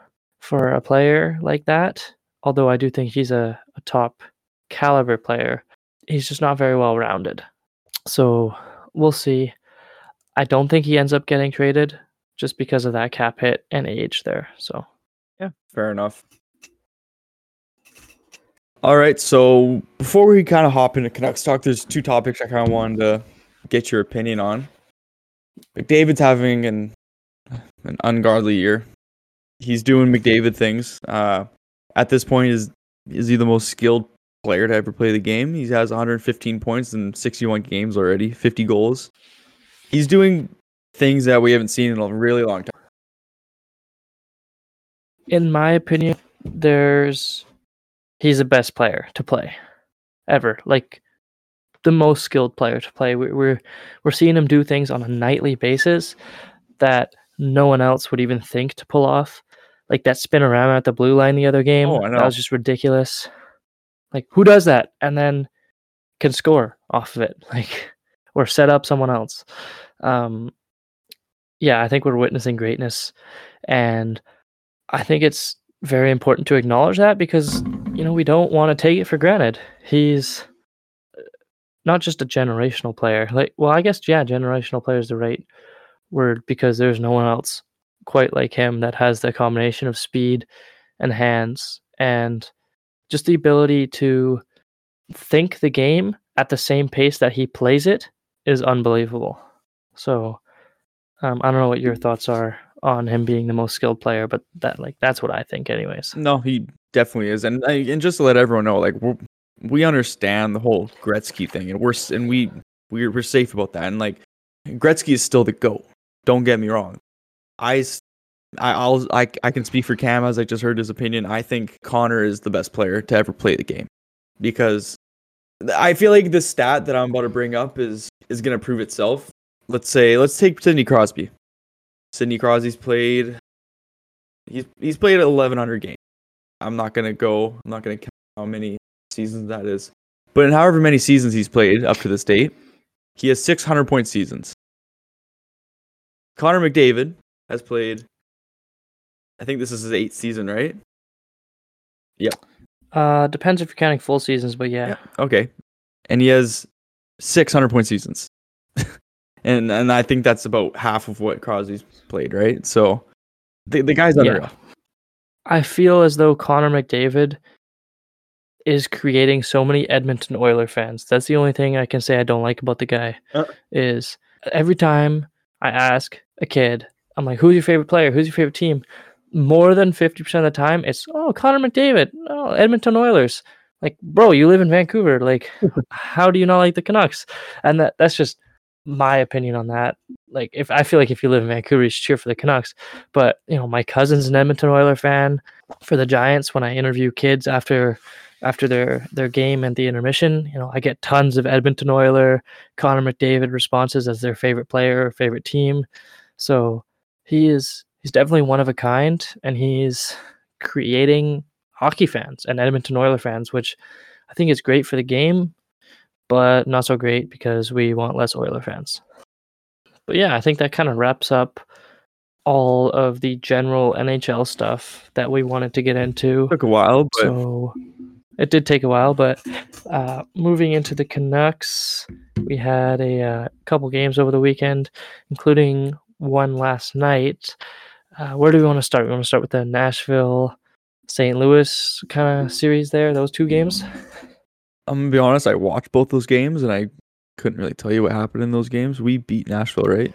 a player like that. Although I do think he's a top caliber player, he's just not very well rounded. So we'll see. I don't think he ends up getting traded just because of that cap hit and age there. So, yeah. Fair enough. All right. So before we kind of hop into Canucks talk, there's 2 topics I kind of wanted to get your opinion on. McDavid's having an ungodly year. He's doing McDavid things. At this point, is he the most skilled player to ever play the game? He has 115 points in 61 games already, 50 goals. He's doing things that we haven't seen in a really long time. In my opinion, he's the best player to play ever. The most skilled player to play. We're seeing him do things on a nightly basis that no one else would even think to pull off. Like that spin around at the blue line the other game. Oh, I know. That was just ridiculous. Who does that and then can score off of it? Or set up someone else. Yeah, I think we're witnessing greatness. And I think it's very important to acknowledge that because, we don't want to take it for granted. He's not just a generational player. I guess, yeah, generational player is the right word because there's no one else quite like him that has the combination of speed and hands and just the ability to think the game at the same pace that he plays it is unbelievable. So I don't know what your thoughts are on him being the most skilled player, but that's what I think anyways. No, he definitely is. And just to let everyone know, we understand the whole Gretzky thing and we're safe about that. And Gretzky is still the GOAT. Don't get me wrong. I can speak for Cam as I just heard his opinion. I think Connor is the best player to ever play the game because I feel like the stat that I'm about to bring up is going to prove itself. Let's take Sidney Crosby. Sidney Crosby's played. He's played 1,100 games. I'm not going to count how many seasons that is. But in however many seasons he's played up to this date, he has 600-point seasons. Connor McDavid has played. I think this is his 8th season, right? Yep. Depends if you're counting full seasons, but yeah. Okay. and he has 600-point seasons. and I think that's about half of what Crosby's played, right? So the guy's unreal. Yeah. I feel as though Connor McDavid is creating so many Edmonton Oilers fans. That's the only thing I can say I don't like about the guy, is every time I ask a kid, I'm like, who's your favorite player? Who's your favorite team? More than 50% of the time, it's, oh, Connor McDavid, oh, Edmonton Oilers. Like, bro, you live in Vancouver. Like, how do you not like the Canucks? And that's just my opinion on that. Like, if I feel like if you live in Vancouver, you should cheer for the Canucks. But, you know, my cousin's an Edmonton Oilers fan. For the Giants, when I interview kids after their game and the intermission, you know, I get tons of Edmonton Oilers, Connor McDavid responses as their favorite player, favorite team. So he's definitely one of a kind, and he's creating hockey fans and Edmonton Oilers fans, which I think is great for the game, but not so great because we want less Oilers fans. But yeah, I think that kind of wraps up all of the general NHL stuff that we wanted to get into. It took a while, but... It did take a while, but moving into the Canucks, we had a couple games over the weekend, including one last night. Where do we want to start? We want to start with the Nashville, St. Louis kind of series there, those two games? I'm going to be honest, I watched both those games, and I couldn't really tell you what happened in those games. We beat Nashville, right?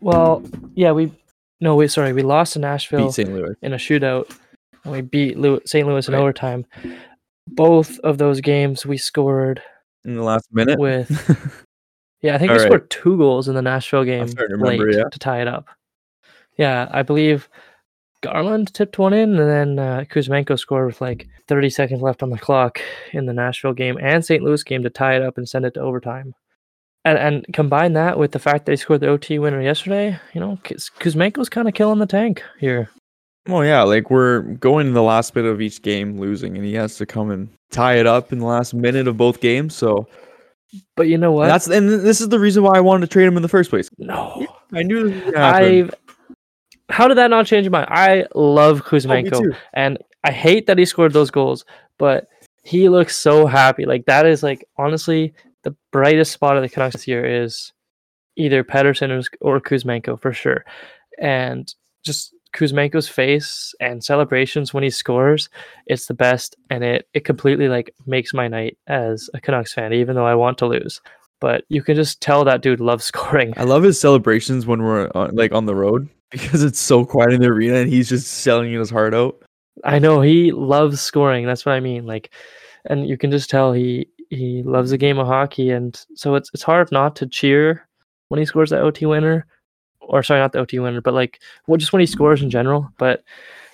Well, yeah, we lost to Nashville in a shootout, and we beat St. Louis in overtime. Both of those games we scored in the last minute with yeah, I think we scored 2 goals in the Nashville game to tie it up. Yeah, I believe Garland tipped one in, and then Kuzmenko scored with like 30 seconds left on the clock in the Nashville game and St. Louis game to tie it up and send it to overtime. And combine that with the fact that he scored the OT winner yesterday, you know, Kuzmenko's kind of killing the tank here. Well, yeah, like we're going in the last bit of each game losing, and he has to come and tie it up in the last minute of both games. So, but you know what? And this is the reason why I wanted to trade him in the first place. No, I knew this would happen. How did that not change your mind? I love Kuzmenko, and I hate that he scored those goals, but he looks so happy. Like that is like honestly the brightest spot of the Canucks this year is either Pettersson or Kuzmenko for sure, and just. Kuzmenko's face and celebrations when he scores, it's the best, and it completely like makes my night as a Canucks fan, even though I want to lose. But you can just tell that dude loves scoring. I love his celebrations when we're on the road because it's so quiet in the arena and he's just selling his heart out. I know he loves scoring. That's what I mean. Like, and you can just tell he loves the game of hockey, and so it's hard not to cheer when he scores that OT winner. Or sorry, not the OT winner, but like, well, just when he scores in general. But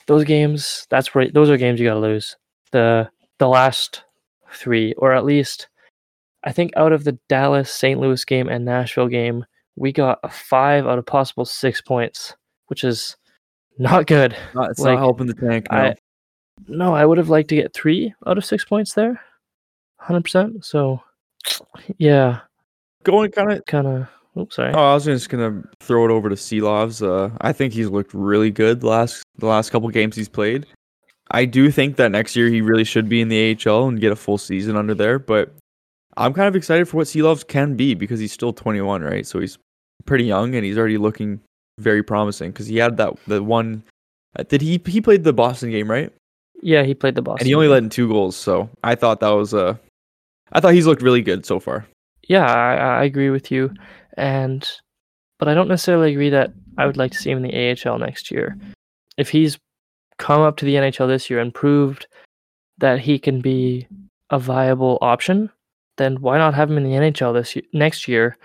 those games, those are games you gotta lose. The last three, or at least, I think out of the Dallas, St. Louis game and Nashville game, we got a 5 out of possible 6 points, which is not good. It's like, not helping the tank. No. I would have liked to get 3 out of 6 points there, 100%. So, yeah, going kind of. Oops, sorry. Oh, I was just gonna throw it over to Seelov's. I think he's looked really good the last couple games he's played. I do think that next year he really should be in the AHL and get a full season under there. But I'm kind of excited for what Seelov's can be because he's still 21, right? So he's pretty young and he's already looking very promising because he had the one. Did he played the Boston game, right? Yeah, he played the Boston. And he only let in 2 goals, so I thought that was I thought he's looked really good so far. Yeah, I agree with you. But I don't necessarily agree that I would like to see him in the AHL next year. If he's come up to the NHL this year and proved that he can be a viable option, then why not have him in the NHL next year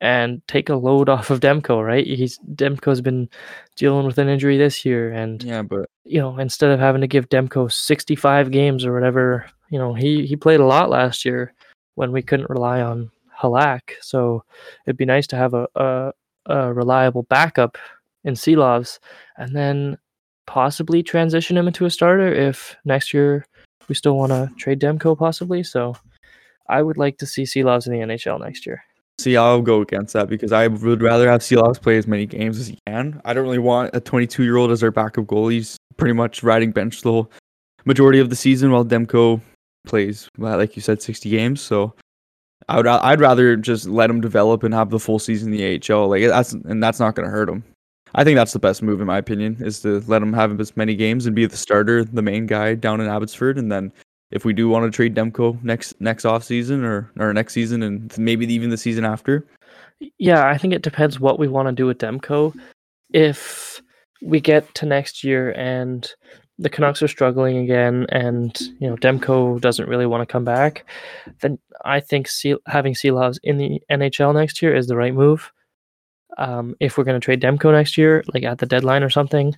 and take a load off of Demko, right? Demko's been dealing with an injury this year, and yeah, but you know, instead of having to give Demko 65 games or whatever, you know, he played a lot last year when we couldn't rely on Halak, so it'd be nice to have a reliable backup in Seelov's, and then possibly transition him into a starter if next year we still want to trade Demko possibly. So I would like to see Seelov's in the NHL next year. See, I'll go against that because I would rather have Seelov's play as many games as he can. I don't really want a 22-year-old as our backup goalie. He's pretty much riding bench the whole majority of the season while Demko plays, like you said, 60 games. So I'd rather just let him develop and have the full season in the AHL. That's not going to hurt him. I think that's the best move, in my opinion, is to let him have as many games and be the starter, the main guy down in Abbotsford. And then if we do want to trade Demko next off season or next season and maybe even the season after. Yeah, I think it depends what we want to do with Demko. If we get to next year and the Canucks are struggling again and Demko doesn't really want to come back, then I think having Seelovs in the NHL next year is the right move. If we're going to trade Demko next year, like at the deadline or something,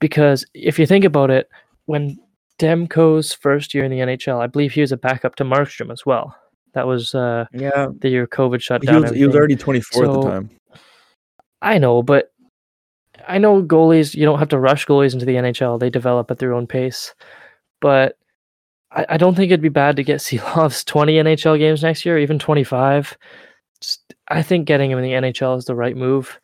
because if you think about it, when Demko's first year in the NHL, I believe he was a backup to Markstrom as well. That was the year COVID shut down. He was already 24 at the time. I know, but I know goalies, you don't have to rush goalies into the NHL. They develop at their own pace, but I don't think it'd be bad to get Seelovs 20 NHL games next year, even 25. I think getting him in the NHL is the right move.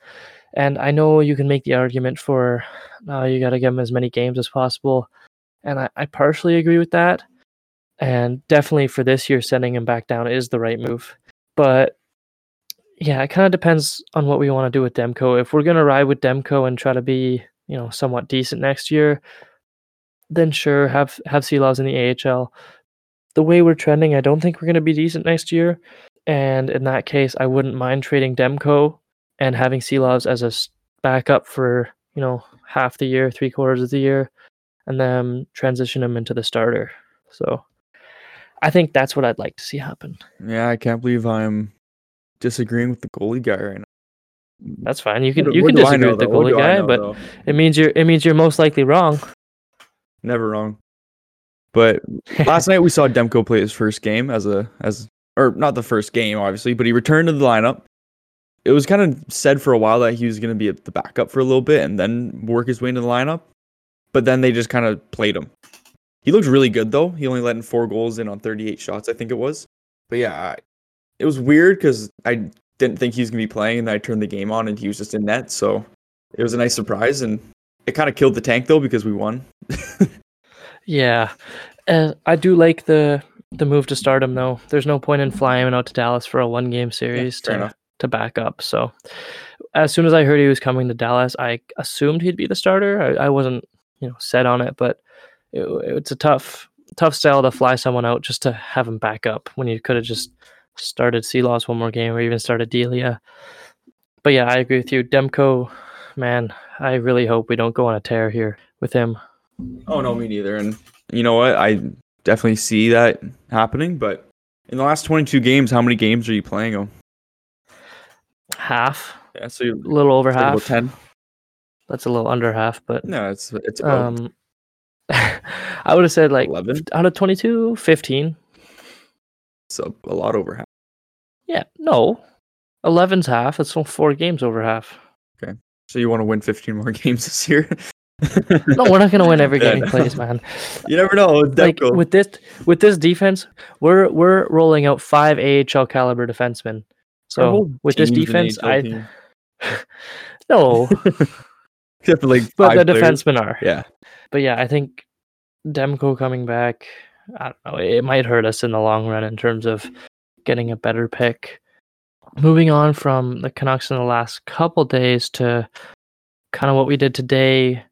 And I know you can make the argument for you got to give him as many games as possible. And I partially agree with that. And definitely for this year, sending him back down is the right move. But yeah, it kind of depends on what we want to do with Demko. If we're going to ride with Demko and try to be, somewhat decent next year, then sure, have Seelovs in the AHL. The way we're trending, I don't think we're going to be decent next year. And in that case, I wouldn't mind trading Demko and having Seelovs as a backup for, half the year, 3/4 of the year, and then transition him into the starter. So I think that's what I'd like to see happen. Yeah, I can't believe I'm disagreeing with the goalie guy right now. That's fine. You can disagree with the goalie guy, but it means you're most likely wrong. Never wrong. But last night we saw Demko play his first game or not the first game, obviously, but he returned to the lineup. It was kind of said for a while that he was going to be at the backup for a little bit and then work his way into the lineup. But then they just kind of played him. He looked really good, though. He only let in 4 goals in on 38 shots, I think it was. But yeah, it was weird because I didn't think he was going to be playing, and I turned the game on, and he was just in net. So it was a nice surprise, and it kind of killed the tank, though, because we won. Yeah. I do like the move to stardom, though. There's no point in flying him out to Dallas for a 1-game series to back up. So as soon as I heard he was coming to Dallas, I assumed he'd be the starter. I wasn't set on it, but it's a tough sell to fly someone out just to have him back up when you could have just started Seelovs one more game or even started Delia. But yeah, I agree with you. Demko, man, I really hope we don't go on a tear here with him. Oh, no, me neither. And you know what? I definitely see that happening, but in the last 22 games, how many games are you playing him? Half. Yeah, so you're a little over half. About 10. That's a little under half, but no, it's about I would have said like 11 out of 22, 15. So a lot over half. Yeah, no, 11's half. That's 4 games over half. Okay, so you want to win 15 more games this year? No, we're not going to win every game he plays, man. You never know. With this defense, we're rolling out 5 AHL caliber defensemen. So with this defense, no, definitely. But the defensemen are. Yeah. But yeah, I think Demko coming back, I don't know. It might hurt us in the long run in terms of getting a better pick. Moving on from the Canucks in the last couple days to kind of what we did today.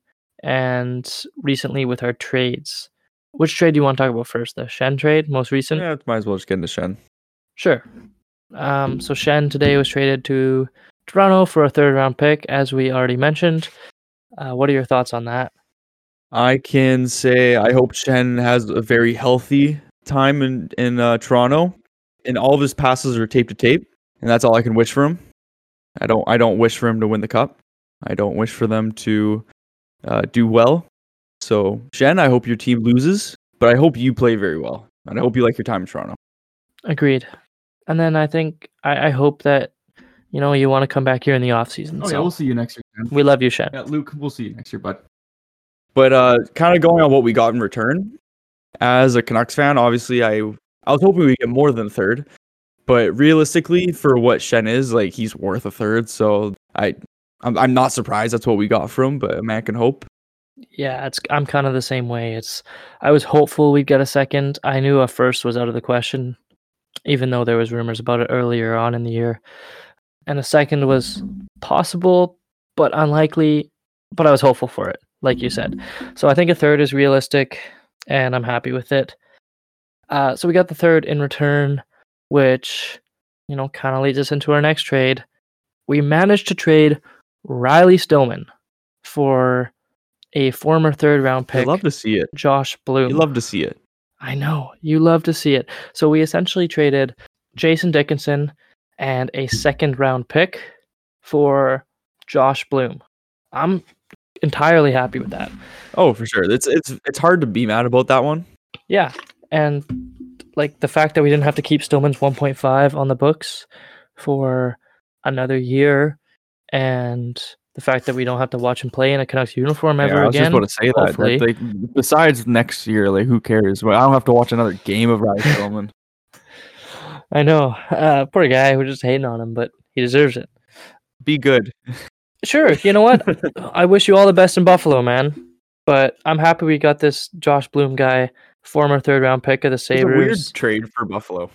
And recently with our trades. Which trade do you want to talk about first? The Schenn trade, most recent? Yeah, might as well just get into Schenn. Sure. So Schenn today was traded to Toronto for a 3rd-round pick, as we already mentioned. What are your thoughts on that? I can say I hope Schenn has a very healthy time in Toronto. And all of his passes are tape to tape. And that's all I can wish for him. I don't wish for him to win the cup. I don't wish for them to do well. So, Schenn, I hope your team loses, but I hope you play very well. And I hope you like your time in Toronto. Agreed. And then I think, I hope that, you want to come back here in the offseason. Oh, so yeah, we'll see you next year, Schenn. We love you, Schenn. Yeah, Luke, we'll see you next year, bud. But kind of going on what we got in return, as a Canucks fan, obviously, I was hoping we get more than 1/3. But realistically, for what Schenn is, he's worth 1/3. So, I'm not surprised that's what we got from, but a man can hope. Yeah, I'm kind of the same way. I was hopeful we'd get a 2nd. I knew a 1st was out of the question. even though there was rumors about it earlier on in the year. And the second was possible, but unlikely, but I was hopeful for it, like you said. So I think a third is realistic, and I'm happy with it. So we got the third in return, which, you know, kind of leads us into our next trade. We managed to trade Riley Stillman for a former third-round pick. I love to see it. Josh Bloom. You love to see it. I know. You love to see it. So we essentially traded Jason Dickinson and a second-round pick for Josh Bloom. I'm entirely happy with that. Oh, for sure. It's hard to be mad about that one. Yeah, and like the fact that we didn't have to keep Stillman's 1.5 on the books for another year, and the fact that we don't have to watch him play in a Canucks uniform ever again. I was just about to say that. Like, besides next year, like who cares? Well, I don't have to watch another game of Riley Stillman. I know. Poor guy. We're just hating on him, but he deserves it. Be good. Sure. You know what? I wish you all the best in Buffalo, man. But I'm happy we got this Josh Bloom guy, former third-round pick of the Sabres. It's a weird trade for Buffalo.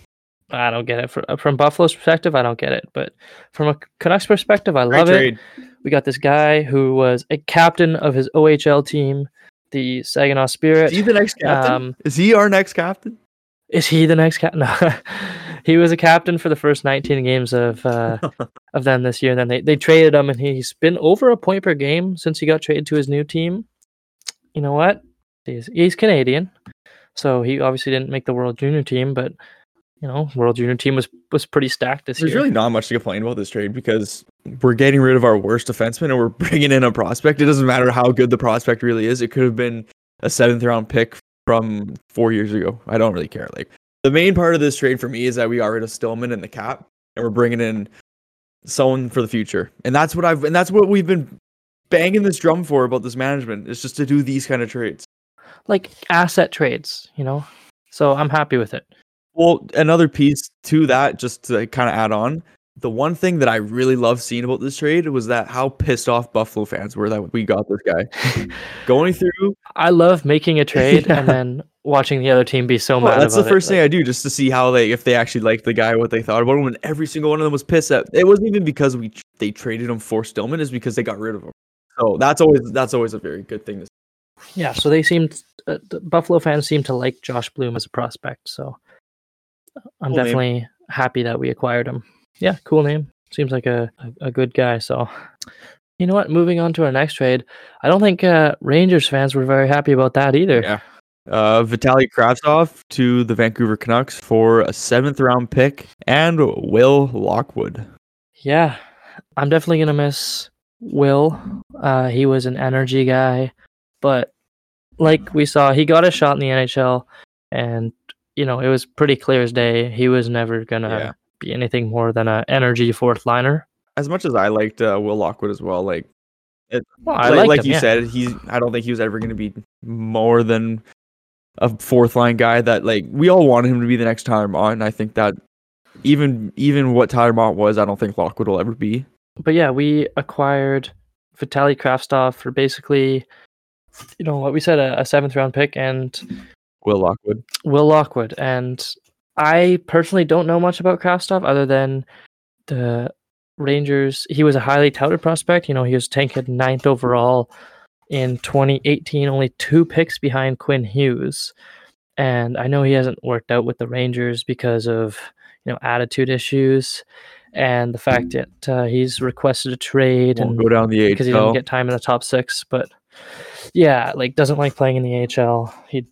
I don't get it. From Buffalo's perspective, I don't get it. But from a Canucks perspective, I love it. We got this guy who was a captain of his OHL team, the Saginaw Spirit. Is he the next captain? Is he our next captain? Is he the next captain? No. He was a captain for the first 19 games of them this year. And then they traded him, and he's been over a point per game since he got traded to his new team. You know what? He's Canadian, so he obviously didn't make the World Junior team, but you know, World Junior team was pretty stacked this year. There's really not much to complain about this trade because we're getting rid of our worst defenseman and we're bringing in a prospect. It doesn't matter how good the prospect really is. It could have been a 7th-round pick from 4 years ago. I don't really care. Like, the main part of this trade for me is that we got rid of Stillman and the cap, and we're bringing in someone for the future. And that's what we've been banging this drum for about this management. It's just to do these kind of trades, like asset trades, you know. So I'm happy with it. Well, another piece to that, just to kind of add on, the one thing that I really love seeing about this trade was that how pissed off Buffalo fans were that we got this guy. Going through, I love making a trade and then watching the other team be so mad. That's about the first thing I do, just to see how if they actually liked the guy, what they thought about him. And every single one of them was pissed at. It wasn't even because they traded him for Stillman; it's because they got rid of him. So that's always a very good thing to see. Yeah. So the Buffalo fans seem to like Josh Bloom as a prospect. So I'm definitely happy that we acquired him. Yeah, cool name. Seems like a good guy. So, you know what? Moving on to our next trade. I don't think Rangers fans were very happy about that either. Yeah. Vitaly Kravtsov to the Vancouver Canucks for a 7th-round pick and Will Lockwood. Yeah, I'm definitely going to miss Will. He was an energy guy, but like we saw, he got a shot in the NHL, and you know, it was pretty clear as day. He was never going to be anything more than an energy fourth liner. As much as I liked Will Lockwood as well, like you said, I don't think he was ever going to be more than a fourth line guy that like we all wanted him to be the next Tyler Mott, and I think that even what Tyler Mott was, I don't think Lockwood will ever be. But yeah, we acquired Vitaly Kravtsov for basically, you know, what we said, a 7th-round pick and Will Lockwood. And I personally don't know much about Kravtsov other than the Rangers. He was a highly touted prospect. You know, he was taken 9th overall in 2018, only 2 picks behind Quinn Hughes. And I know he hasn't worked out with the Rangers because of, you know, attitude issues and the fact that he's requested a trade and go down the because he didn't get time in the top 6. But yeah, like doesn't like playing in the AHL. He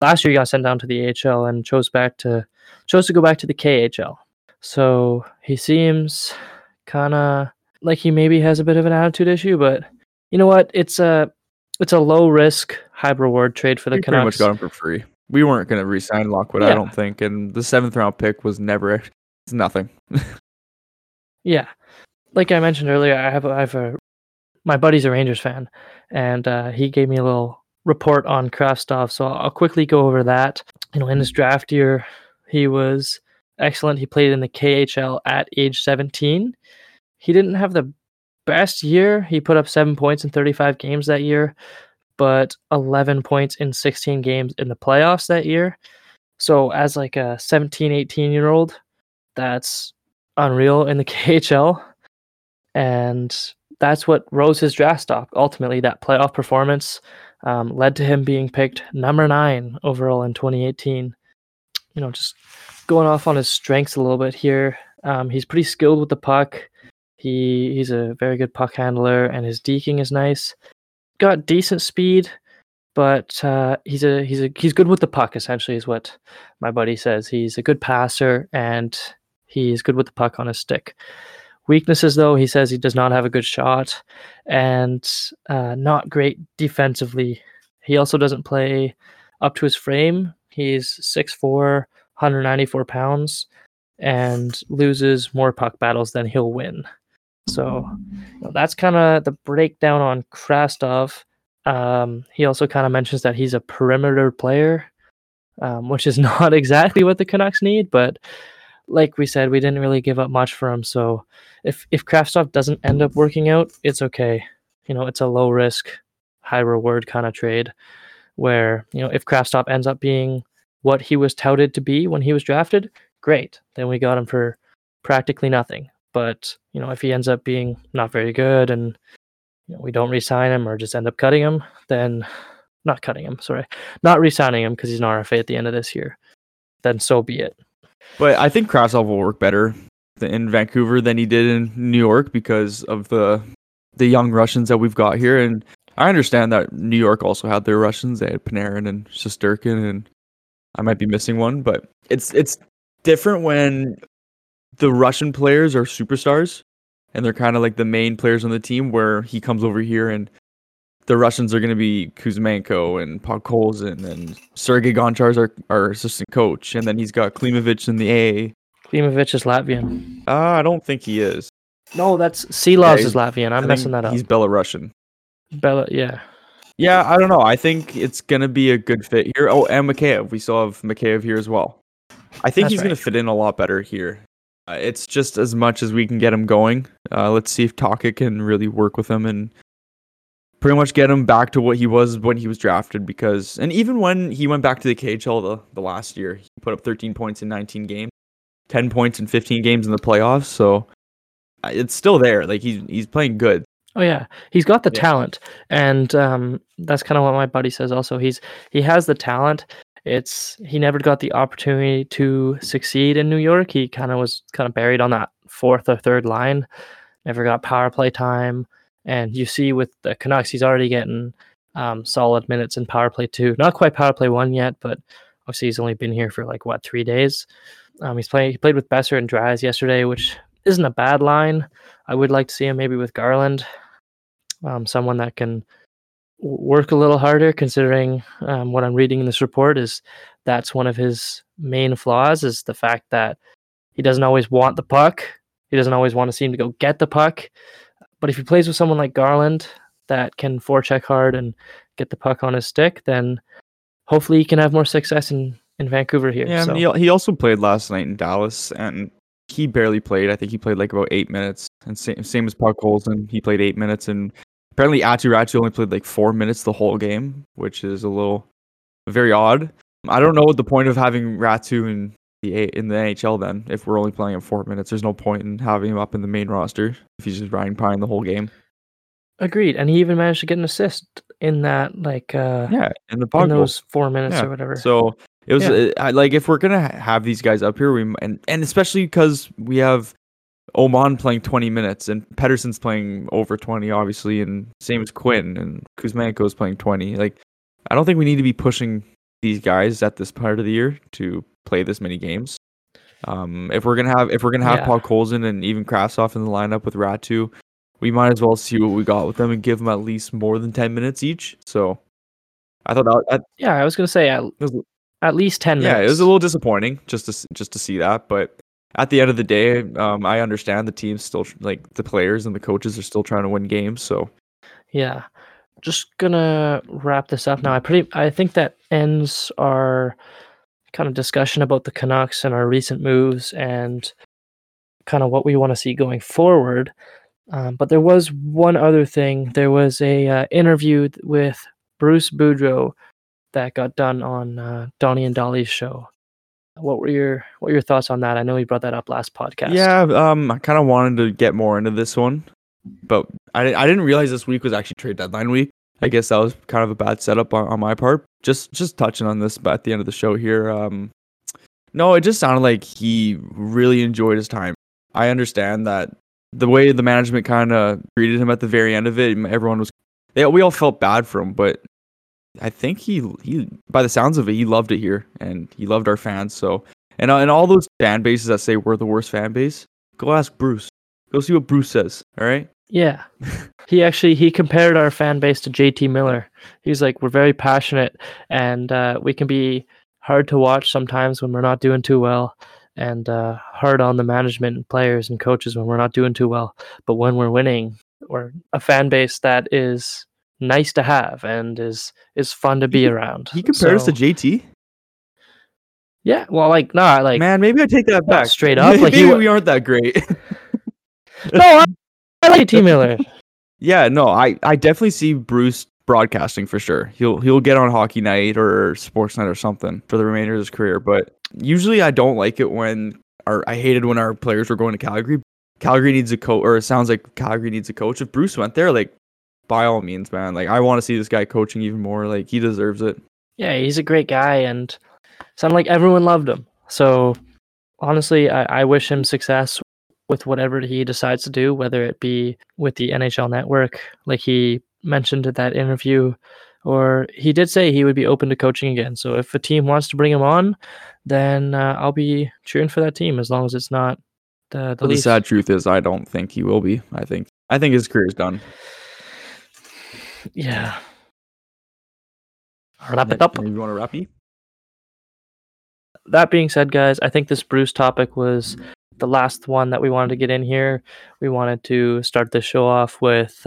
last year he got sent down to the AHL and chose to go back to the KHL. So he seems kind of like he maybe has a bit of an attitude issue, but you know what? It's a low risk, high reward trade for the Canucks. We pretty much got him for free. We weren't going to re-sign Lockwood, I don't think, and the 7th-round pick was never. It's nothing. Yeah, like I mentioned earlier, my buddy's a Rangers fan, and he gave me a little report on Kravtsov, so I'll quickly go over that. You know, in his draft year, he was excellent. He played in the KHL at age 17. He didn't have the best year. He put up 7 points in 35 games that year, but 11 points in 16 games in the playoffs that year. So as like a 17, 18-year-old, that's unreal in the KHL. And that's what rose his draft stock. Ultimately, that playoff performance led to him being picked number 9 overall in 2018. You know, just going off on his strengths a little bit here. He's pretty skilled with the puck. He's a very good puck handler, and his deking is nice. Got decent speed, but he's good with the puck, essentially, is what my buddy says. He's a good passer, and he's good with the puck on his stick. Weaknesses, though, he says he does not have a good shot and not great defensively. He also doesn't play up to his frame. He's 6'4", 194 pounds, and loses more puck battles than he'll win. So that's kind of the breakdown on Krastov. He also kind of mentions that he's a perimeter player, which is not exactly what the Canucks need, but like we said, we didn't really give up much for him. So if Krastov doesn't end up working out, it's okay. You know, it's a low risk, high reward kind of trade where, you know, if Krastov ends up being what he was touted to be when he was drafted, great. Then we got him for practically nothing. But, you know, if he ends up being not very good and, you know, we don't re-sign him or just end up cutting him, then not re-signing him because he's an RFA at the end of this year, then so be it. But I think Krasov will work better in Vancouver than he did in New York because of the young Russians that we've got here. And I understand that New York also had their Russians. They had Panarin and Shesterkin, and I might be missing one. But it's different when the Russian players are superstars and they're kind of like the main players on the team, where he comes over here and the Russians are going to be Kuzmenko and Podkolzin, and Sergei Gonchar, our assistant coach. And then he's got Klimovich in the A. Klimovich is Latvian. I don't think he is. No, that's Silovs is Latvian. I'm messing that up. He's Belarusian. Yeah. Yeah, I don't know. I think it's going to be a good fit here. Oh, and Mikheyev. We still have Mikheyev here as well. I think he's going to fit in a lot better here. It's just as much as we can get him going. Let's see if Tocchet can really work with him and pretty much get him back to what he was when he was drafted, because, and even when he went back to the KHL the last year, he put up 13 points in 19 games, 10 points in 15 games in the playoffs. So it's still there. Like he's playing good. Oh yeah, he's got the talent, and that's kind of what my buddy says. Also, he has the talent. He never got the opportunity to succeed in New York. He was buried on that fourth or third line. Never got power play time. And you see with the Canucks, he's already getting solid minutes in power play 2. Not quite power play 1 yet, but obviously he's only been here for 3 days. He played with Besser and Dries yesterday, which isn't a bad line. I would like to see him maybe with Garland, someone that can work a little harder, considering what I'm reading in this report is that's one of his main flaws, is the fact that he doesn't always want the puck. He doesn't always want to seem to go get the puck. But if he plays with someone like Garland that can forecheck hard and get the puck on his stick, then hopefully he can have more success in Vancouver here. Yeah, so. He also played last night in Dallas, and he barely played. I think he played about 8 minutes. And same as Podkolzin, he played 8 minutes. And apparently Aturatu only played 4 minutes the whole game, which is a little very odd. I don't know what the point of having Ratu in the NHL then, if we're only playing him 4 minutes. There's no point in having him up in the main roster if he's just Ryan Pine the whole game. Agreed. And he even managed to get an assist in that in those 4 minutes or whatever. So it was if we're gonna have these guys up here, and especially because we have Oman playing 20 minutes and Pettersson's playing over 20 obviously, and same as Quinn, and Kuzmenko's playing 20. I don't think we need to be pushing these guys at this part of the year to play this many games. If we're gonna have Paul Colson and even Krasov in the lineup with Ratu, we might as well see what we got with them and give them at least more than 10 minutes each. So I thought I was gonna say at least 10 minutes. Yeah, it was a little disappointing just to see that, but at the end of the day, I understand the team's still the players and the coaches are still trying to win games. So yeah, just gonna wrap this up now. I think that ends our kind of discussion about the Canucks and our recent moves and kind of what we want to see going forward. But there was one other thing. There was a interview with Bruce Boudreau that got done on Donnie and Dolly's show. What were your thoughts on that? I know you brought that up last podcast. Yeah, I kind of wanted to get more into this one, but I didn't realize this week was actually trade deadline week. I guess that was kind of a bad setup on my part. Just touching on this at the end of the show here. No, it just sounded like he really enjoyed his time. I understand that the way the management kind of treated him at the very end of it, we all felt bad for him, but I think he by the sounds of it, he loved it here, and he loved our fans. So, and all those fan bases that say we're the worst fan base, go ask Bruce. Go see what Bruce says. All right. Yeah, he compared our fan base to JT Miller. He's like, we're very passionate, and we can be hard to watch sometimes when we're not doing too well, and hard on the management and players and coaches when we're not doing too well. But when we're winning, we're a fan base that is nice to have and is fun to be around. He compares us to JT. Yeah, well, maybe I take that back. Straight up, we aren't that great. No, I like T. Miller. Yeah, no, I definitely see Bruce broadcasting for sure. He'll get on Hockey Night or Sports Night or something for the remainder of his career. But usually, I don't like it I hated when our players were going to Calgary. Calgary needs a coach, or it sounds like Calgary needs a coach. If Bruce went there, like, by all means, man. Like, I want to see this guy coaching even more. Like, he deserves it. Yeah, he's a great guy, and sounded like everyone loved him. So honestly, I wish him success with whatever he decides to do, whether it be with the NHL Network, like he mentioned in that interview, or he did say he would be open to coaching again. So if a team wants to bring him on, then I'll be cheering for that team, as long as it's not the Leafs. The sad truth is I don't think he will be. I think his career is done. Yeah. Wrap it up. You want to wrap it? That being said, guys, I think this Bruce topic was the last one that we wanted to get in here. We wanted to start this show off with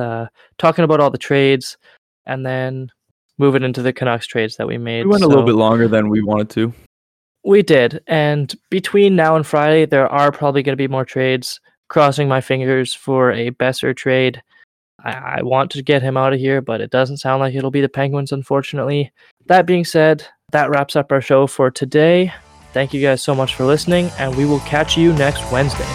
talking about all the trades, and then moving into the Canucks trades that we made. We went a little bit longer than we wanted to. We did. And between now and Friday, there are probably going to be more trades. Crossing my fingers for a Besser trade. I want to get him out of here, but it doesn't sound like it'll be the Penguins, unfortunately. That being said, that wraps up our show for today. Thank you guys so much for listening, and we will catch you next Wednesday.